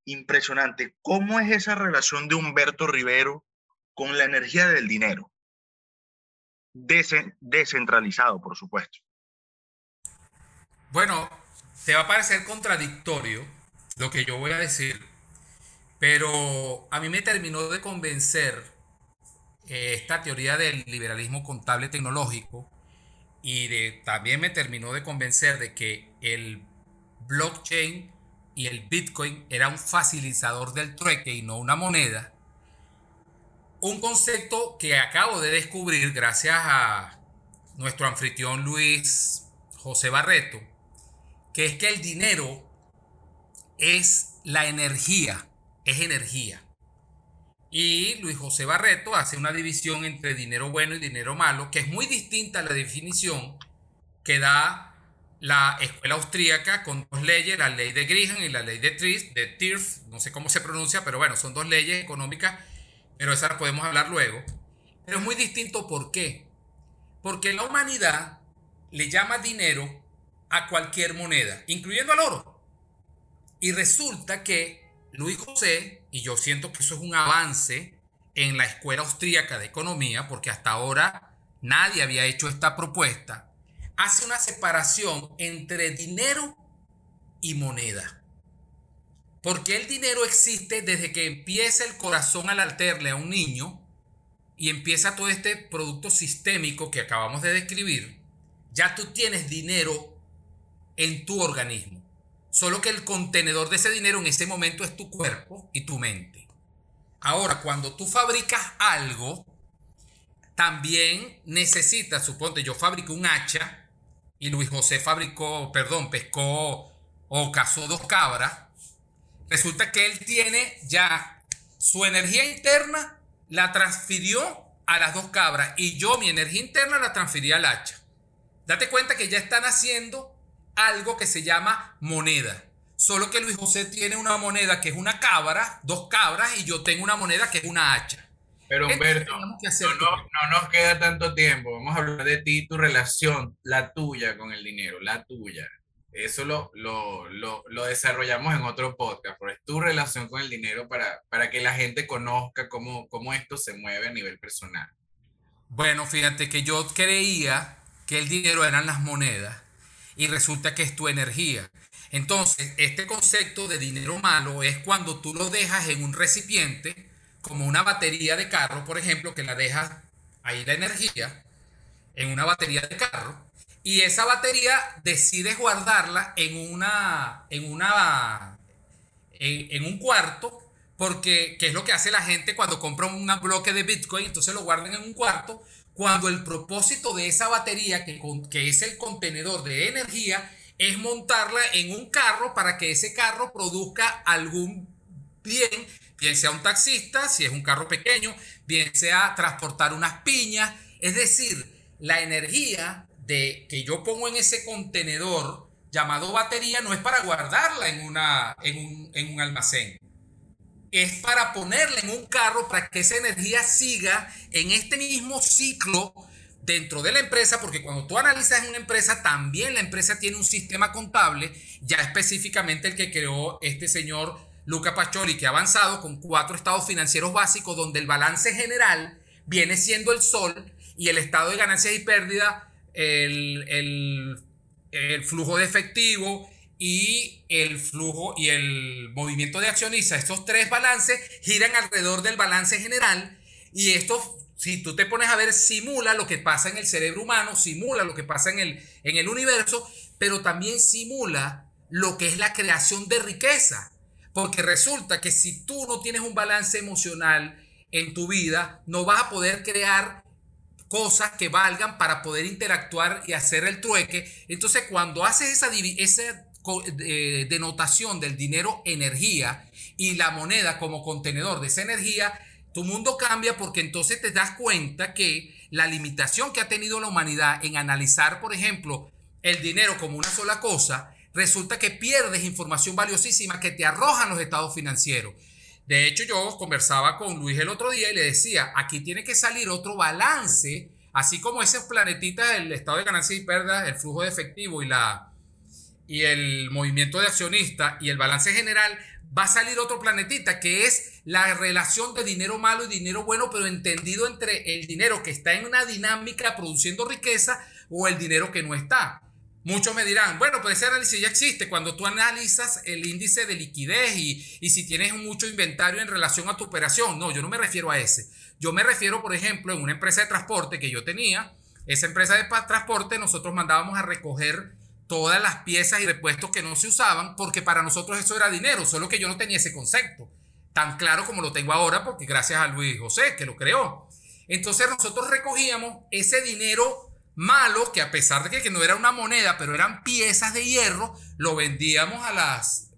Impresionante. ¿Cómo es esa relación de Humberto Rivero con la energía del dinero? Descentralizado, por supuesto. Bueno, te va a parecer contradictorio lo que yo voy a decir, pero a mí me terminó de convencer esta teoría del liberalismo contable tecnológico y también me terminó de convencer de que el blockchain y el Bitcoin era un facilitador del trueque y no una moneda. Un concepto que acabo de descubrir gracias a nuestro anfitrión Luis Barreto, que es que el dinero es la energía, es energía. Y Luis Barreto hace una división entre dinero bueno y dinero malo, que es muy distinta a la definición que da la escuela austríaca con dos leyes, la ley de Grisham y la ley de Tirf, no sé cómo se pronuncia, pero bueno, son dos leyes económicas, pero esas las podemos hablar luego. Pero es muy distinto, ¿por qué? Porque la humanidad le llama dinero a cualquier moneda, incluyendo al oro. Y resulta que Luis José, y yo siento que eso es un avance en la escuela austríaca de economía, porque hasta ahora nadie había hecho esta propuesta, hace una separación entre dinero y moneda. Porque el dinero existe desde que empieza el corazón a latirle a un niño y empieza todo este producto sistémico que acabamos de describir. Ya tú tienes dinero en tu organismo. Solo que el contenedor de ese dinero en ese momento es tu cuerpo y tu mente. Ahora, cuando tú fabricas algo, también necesitas, suponte, yo fabrico un hacha y Luis José pescó o cazó dos cabras. Resulta que él tiene ya su energía interna, la transfirió a las dos cabras y yo mi energía interna la transferí al hacha. Date cuenta que ya están haciendo algo que se llama moneda. Solo que Luis José tiene una moneda que es una cabra, dos cabras, y yo tengo una moneda que es una hacha. Pero Humberto, no nos queda tanto tiempo. Vamos a hablar de ti, tu relación, la tuya con el dinero, la tuya. Eso lo desarrollamos en otro podcast, pero es tu relación con el dinero para que la gente conozca cómo esto se mueve a nivel personal. Bueno, fíjate que yo creía que el dinero eran las monedas y resulta que es tu energía. Entonces, este concepto de dinero malo es cuando tú lo dejas en un recipiente, como una batería de carro, por ejemplo, que la dejas ahí la energía en una batería de carro. Y esa batería decides guardarla en un cuarto, porque que es lo que hace la gente cuando compra un bloque de Bitcoin, entonces lo guardan en un cuarto, cuando el propósito de esa batería, que es el contenedor de energía, es montarla en un carro para que ese carro produzca algún bien, bien sea un taxista, si es un carro pequeño, bien sea transportar unas piñas, es decir, la energía que yo pongo en ese contenedor llamado batería no es para guardarla en un almacén, es para ponerla en un carro para que esa energía siga en este mismo ciclo dentro de la empresa, porque cuando tú analizas una empresa, también la empresa tiene un sistema contable, ya específicamente el que creó este señor Luca Pacioli, que ha avanzado con 4 estados financieros básicos, donde el balance general viene siendo el sol y el estado de ganancias y pérdidas, el flujo de efectivo y el flujo y el movimiento de accionistas. Estos 3 balances giran alrededor del balance general y esto, si tú te pones a ver, simula lo que pasa en el cerebro humano, simula lo que pasa en el universo, pero también simula lo que es la creación de riqueza, porque resulta que si tú no tienes un balance emocional en tu vida, no vas a poder crear cosas que valgan para poder interactuar y hacer el trueque. Entonces, cuando haces esa denotación del dinero energía y la moneda como contenedor de esa energía, tu mundo cambia, porque entonces te das cuenta que la limitación que ha tenido la humanidad en analizar, por ejemplo, el dinero como una sola cosa, resulta que pierdes información valiosísima que te arrojan los estados financieros. De hecho, yo conversaba con Luis el otro día y le decía, aquí tiene que salir otro balance, así como esas planetitas, el estado de ganancias y pérdidas, el flujo de efectivo y el movimiento de accionistas y el balance general, va a salir otro planetita que es la relación de dinero malo y dinero bueno, pero entendido entre el dinero que está en una dinámica produciendo riqueza o el dinero que no está. Muchos me dirán, bueno, pero ese análisis ya existe. Cuando tú analizas el índice de liquidez y si tienes mucho inventario en relación a tu operación. No, yo no me refiero a ese. Yo me refiero, por ejemplo, en una empresa de transporte que yo tenía. Esa empresa de transporte nosotros mandábamos a recoger todas las piezas y repuestos que no se usaban, porque para nosotros eso era dinero, solo que yo no tenía ese concepto tan claro como lo tengo ahora, porque gracias a Luis José que lo creó. Entonces nosotros recogíamos ese dinero malo, que a pesar de que no era una moneda, pero eran piezas de hierro, lo vendíamos a las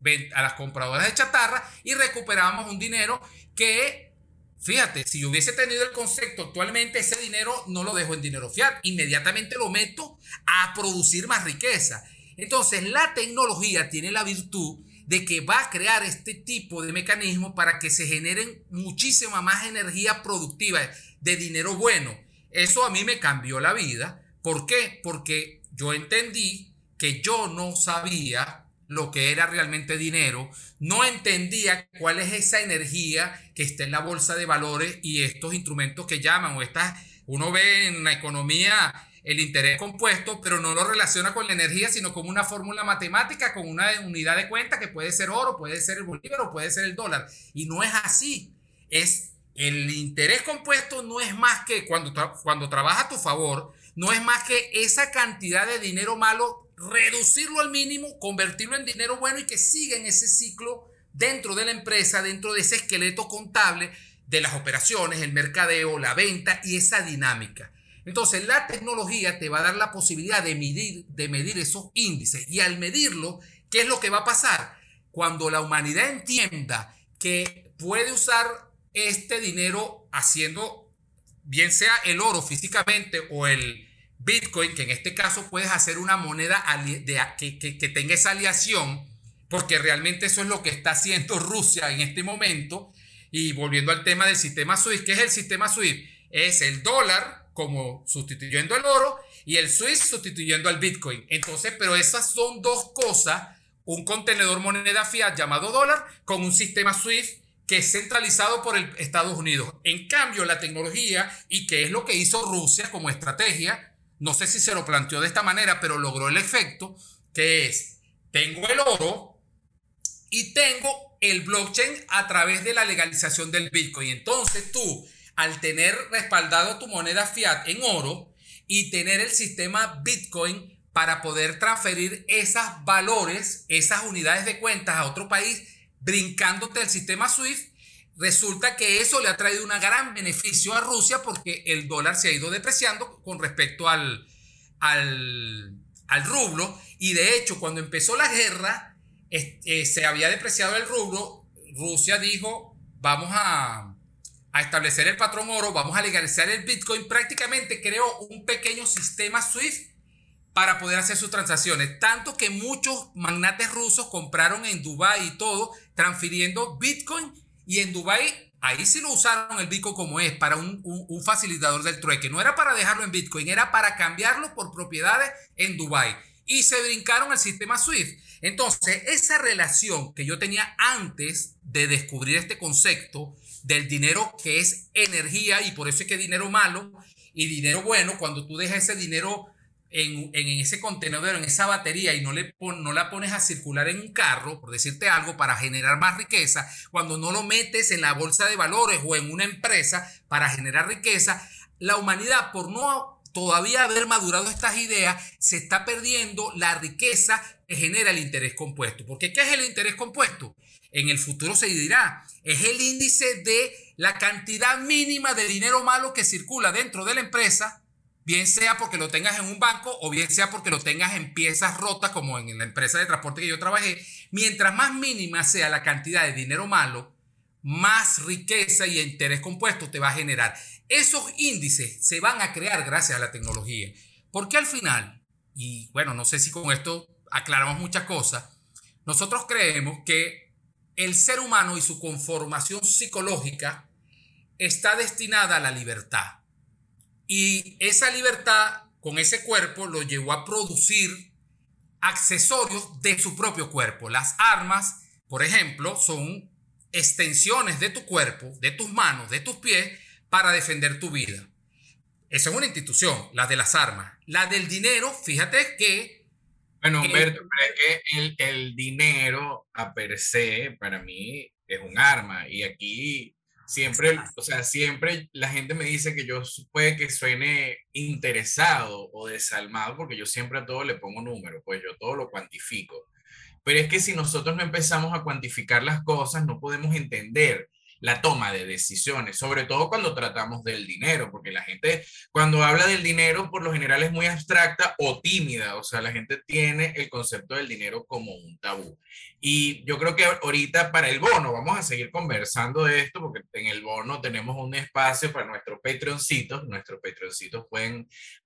compradoras de chatarra y recuperábamos un dinero que, fíjate, si yo hubiese tenido el concepto actualmente, ese dinero no lo dejo en dinero fiat, inmediatamente lo meto a producir más riqueza. Entonces la tecnología tiene la virtud de que va a crear este tipo de mecanismos para que se generen muchísima más energía productiva de dinero bueno. Eso a mí me cambió la vida. ¿Por qué? Porque yo entendí que yo no sabía lo que era realmente dinero, no entendía cuál es esa energía que está en la bolsa de valores y estos instrumentos que llaman, o estas, uno ve en la economía el interés compuesto, pero no lo relaciona con la energía, sino con una fórmula matemática, con una unidad de cuenta que puede ser oro, puede ser el bolívar o puede ser el dólar. Y no es así. El interés compuesto no es más que, cuando trabaja a tu favor, no es más que esa cantidad de dinero malo, reducirlo al mínimo, convertirlo en dinero bueno y que siga en ese ciclo dentro de la empresa, dentro de ese esqueleto contable de las operaciones, el mercadeo, la venta y esa dinámica. Entonces la tecnología te va a dar la posibilidad de medir esos índices, y al medirlo, ¿qué es lo que va a pasar? Cuando la humanidad entienda que puede usar este dinero haciendo, bien sea el oro físicamente o el Bitcoin, que en este caso puedes hacer una moneda que tenga esa aleación, porque realmente eso es lo que está haciendo Rusia en este momento. Y volviendo al tema del sistema SWIFT, ¿qué es el sistema SWIFT? Es el dólar como sustituyendo al oro y el SWIFT sustituyendo al Bitcoin. Entonces, pero esas son dos cosas, un contenedor moneda fiat llamado dólar con un sistema SWIFT que es centralizado por Estados Unidos. En cambio, la tecnología, y que es lo que hizo Rusia como estrategia, no sé si se lo planteó de esta manera, pero logró el efecto, que es, tengo el oro y tengo el blockchain a través de la legalización del Bitcoin. Entonces tú, al tener respaldado tu moneda fiat en oro y tener el sistema Bitcoin para poder transferir esos valores, esas unidades de cuentas a otro país, brincándote el sistema SWIFT, resulta que eso le ha traído un gran beneficio a Rusia, porque el dólar se ha ido depreciando con respecto al rublo, y de hecho cuando empezó la guerra se había depreciado el rublo. Rusia dijo, vamos a establecer el patrón oro, vamos a legalizar el Bitcoin, prácticamente creó un pequeño sistema SWIFT para poder hacer sus transacciones, tanto que muchos magnates rusos compraron en Dubái y todo, transfiriendo Bitcoin, y en Dubái, ahí sí lo usaron el Bitcoin como es, para un facilitador del trueque. No era para dejarlo en Bitcoin, era para cambiarlo por propiedades en Dubái, y se brincaron al sistema SWIFT. Entonces, esa relación que yo tenía antes de descubrir este concepto del dinero, que es energía, y por eso es que dinero malo y dinero bueno, cuando tú dejas ese dinero en ese contenedor, en esa batería, y no la pones a circular en un carro, por decirte algo, para generar más riqueza, cuando no lo metes en la bolsa de valores o en una empresa para generar riqueza, la humanidad, por no todavía haber madurado estas ideas, se está perdiendo la riqueza que genera el interés compuesto. Porque ¿qué es el interés compuesto? En el futuro se dirá, es el índice de la cantidad mínima de dinero malo que circula dentro de la empresa, bien sea porque lo tengas en un banco o bien sea porque lo tengas en piezas rotas, como en la empresa de transporte que yo trabajé. Mientras más mínima sea la cantidad de dinero malo, más riqueza y interés compuesto te va a generar. Esos índices se van a crear gracias a la tecnología. Porque al final, y bueno, no sé si con esto aclaramos muchas cosas, nosotros creemos que el ser humano y su conformación psicológica está destinada a la libertad. Y esa libertad con ese cuerpo lo llevó a producir accesorios de su propio cuerpo. Las armas, por ejemplo, son extensiones de tu cuerpo, de tus manos, de tus pies, para defender tu vida. Esa es una institución, la de las armas. La del dinero, fíjate que... Bueno, Humberto, pero es que el dinero a per se, para mí, es un arma. Y aquí siempre, o sea, siempre la gente me dice que yo puede que suene interesado o desalmado, porque yo siempre a todo le pongo número, pues yo todo lo cuantifico. Pero es que si nosotros no empezamos a cuantificar las cosas, no podemos entender la toma de decisiones, sobre todo cuando tratamos del dinero, porque la gente cuando habla del dinero por lo general es muy abstracta o tímida, o sea, la gente tiene el concepto del dinero como un tabú. Y yo creo que ahorita para el bono, vamos a seguir conversando de esto, porque en el bono tenemos un espacio para nuestros Patreoncitos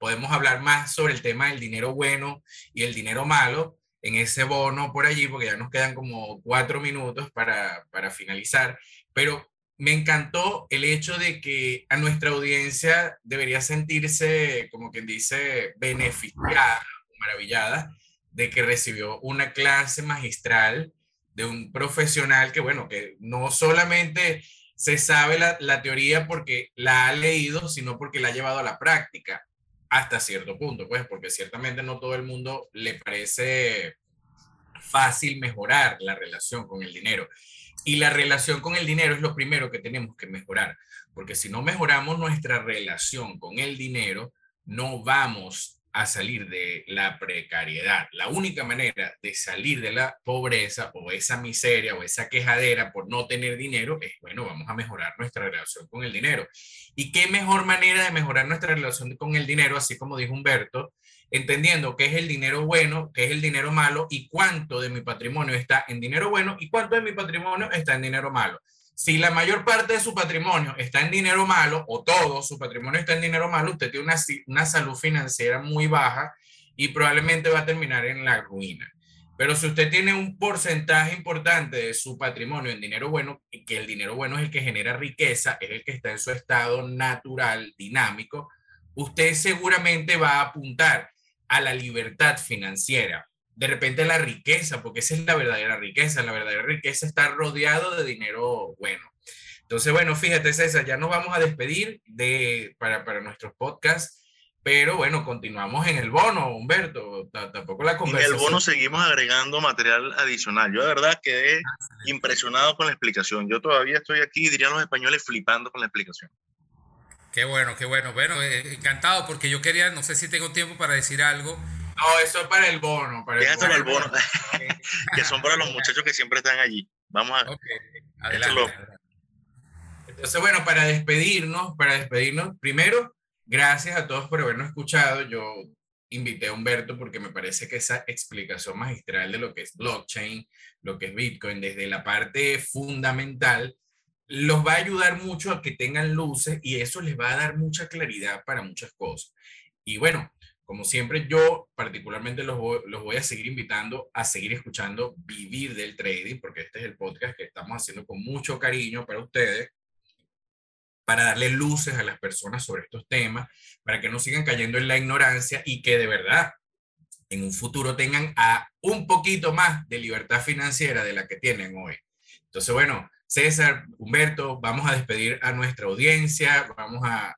podemos hablar más sobre el tema del dinero bueno y el dinero malo, en ese bono por allí, porque ya nos quedan como 4 minutos para finalizar, pero me encantó el hecho de que a nuestra audiencia debería sentirse, como quien dice, beneficiada, maravillada, de que recibió una clase magistral de un profesional que, bueno, que no solamente se sabe la teoría porque la ha leído, sino porque la ha llevado a la práctica. Hasta cierto punto, pues, porque ciertamente no todo el mundo le parece fácil mejorar la relación con el dinero. Y la relación con el dinero es lo primero que tenemos que mejorar, porque si no mejoramos nuestra relación con el dinero, no vamos a salir de la precariedad. La única manera de salir de la pobreza o esa miseria o esa quejadera por no tener dinero es, bueno, vamos a mejorar nuestra relación con el dinero. ¿Y qué mejor manera de mejorar nuestra relación con el dinero, así como dijo Humberto, entendiendo qué es el dinero bueno, qué es el dinero malo y cuánto de mi patrimonio está en dinero bueno y cuánto de mi patrimonio está en dinero malo? Si la mayor parte de su patrimonio está en dinero malo, o todo su patrimonio está en dinero malo, usted tiene una salud financiera muy baja y probablemente va a terminar en la ruina. Pero si usted tiene un porcentaje importante de su patrimonio en dinero bueno, que el dinero bueno es el que genera riqueza, es el que está en su estado natural, dinámico, usted seguramente va a apuntar a la libertad financiera. De repente la riqueza, porque esa es la verdadera riqueza. La verdadera riqueza está rodeado de dinero bueno. Entonces, bueno, fíjate, César, ya nos vamos a despedir para nuestros podcasts, pero bueno, continuamos en el bono, Humberto. Tampoco la conversación. En el bono seguimos agregando material adicional. Yo de verdad quedé impresionado con la explicación. Yo todavía estoy aquí, dirían los españoles, flipando con la explicación. Qué bueno, qué bueno. Bueno, encantado, porque yo quería, no sé si tengo tiempo para decir algo. No, eso es para el bono. Para el bono. Que son para los muchachos que siempre están allí. Vamos a... Okay. Adelante. Entonces, bueno, para despedirnos, primero, gracias a todos por habernos escuchado. Yo invité a Humberto porque me parece que esa explicación magistral de lo que es blockchain, lo que es Bitcoin, desde la parte fundamental, los va a ayudar mucho a que tengan luces y eso les va a dar mucha claridad para muchas cosas. Y bueno, como siempre, yo particularmente los voy a seguir invitando a seguir escuchando Vivir del Trading, porque este es el podcast que estamos haciendo con mucho cariño para ustedes, para darle luces a las personas sobre estos temas, para que no sigan cayendo en la ignorancia y que de verdad en un futuro tengan a un poquito más de libertad financiera de la que tienen hoy. Entonces, bueno, César, Humberto, vamos a despedir a nuestra audiencia, vamos a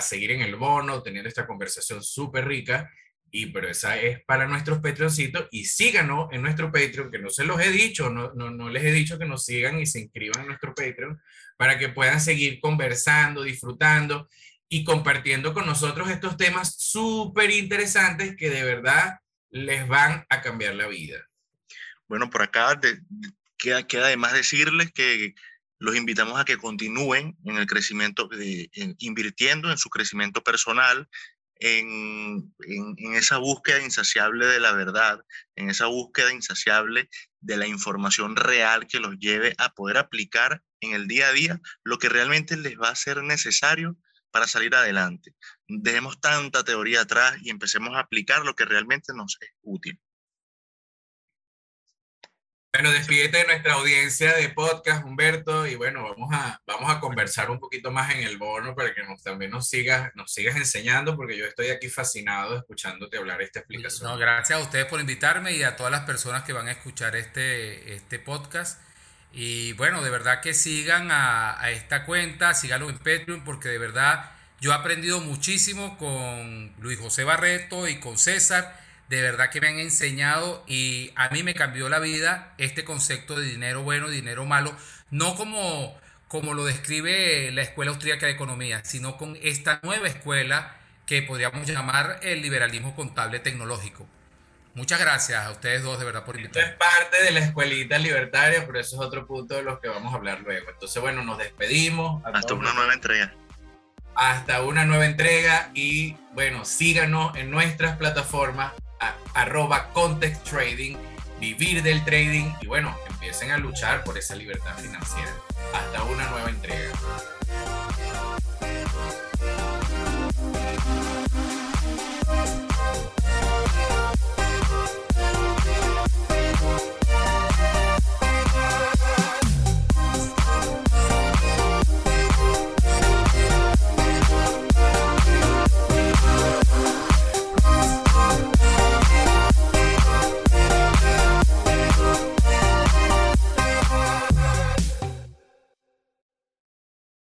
seguir en el bono, teniendo esta conversación súper rica, pero esa es para nuestros Patreoncitos, y síganos en nuestro Patreon, que no se los he dicho, no les he dicho que nos sigan y se inscriban en nuestro Patreon, para que puedan seguir conversando, disfrutando y compartiendo con nosotros estos temas súper interesantes que de verdad les van a cambiar la vida. Bueno, por acá queda además decirles que los invitamos a que continúen en el crecimiento, invirtiendo en su crecimiento personal, en esa búsqueda insaciable de la verdad, en esa búsqueda insaciable de la información real que los lleve a poder aplicar en el día a día lo que realmente les va a ser necesario para salir adelante. Dejemos tanta teoría atrás y empecemos a aplicar lo que realmente nos es útil. Bueno, despídete de nuestra audiencia de podcast, Humberto, y bueno, vamos a conversar un poquito más en el bono para que también nos sigas enseñando, porque yo estoy aquí fascinado escuchándote hablar esta explicación. No, gracias a ustedes por invitarme y a todas las personas que van a escuchar este podcast. Y bueno, de verdad que sigan a esta cuenta, síganlo en Patreon, porque de verdad yo he aprendido muchísimo con Luis José Barreto y con César. De verdad que me han enseñado y a mí me cambió la vida este concepto de dinero bueno, dinero malo, no como lo describe la Escuela Austríaca de Economía, sino con esta nueva escuela que podríamos llamar el liberalismo contable tecnológico. Muchas gracias a ustedes dos de verdad por invitarme. Esto es parte de la escuelita libertaria, pero eso es otro punto de los que vamos a hablar luego. Entonces, bueno, nos despedimos. Hasta una nueva entrega. Hasta una nueva entrega y, bueno, síganos en nuestras plataformas. @contexttrading, Vivir del Trading, y bueno, empiecen a luchar por esa libertad financiera. Hasta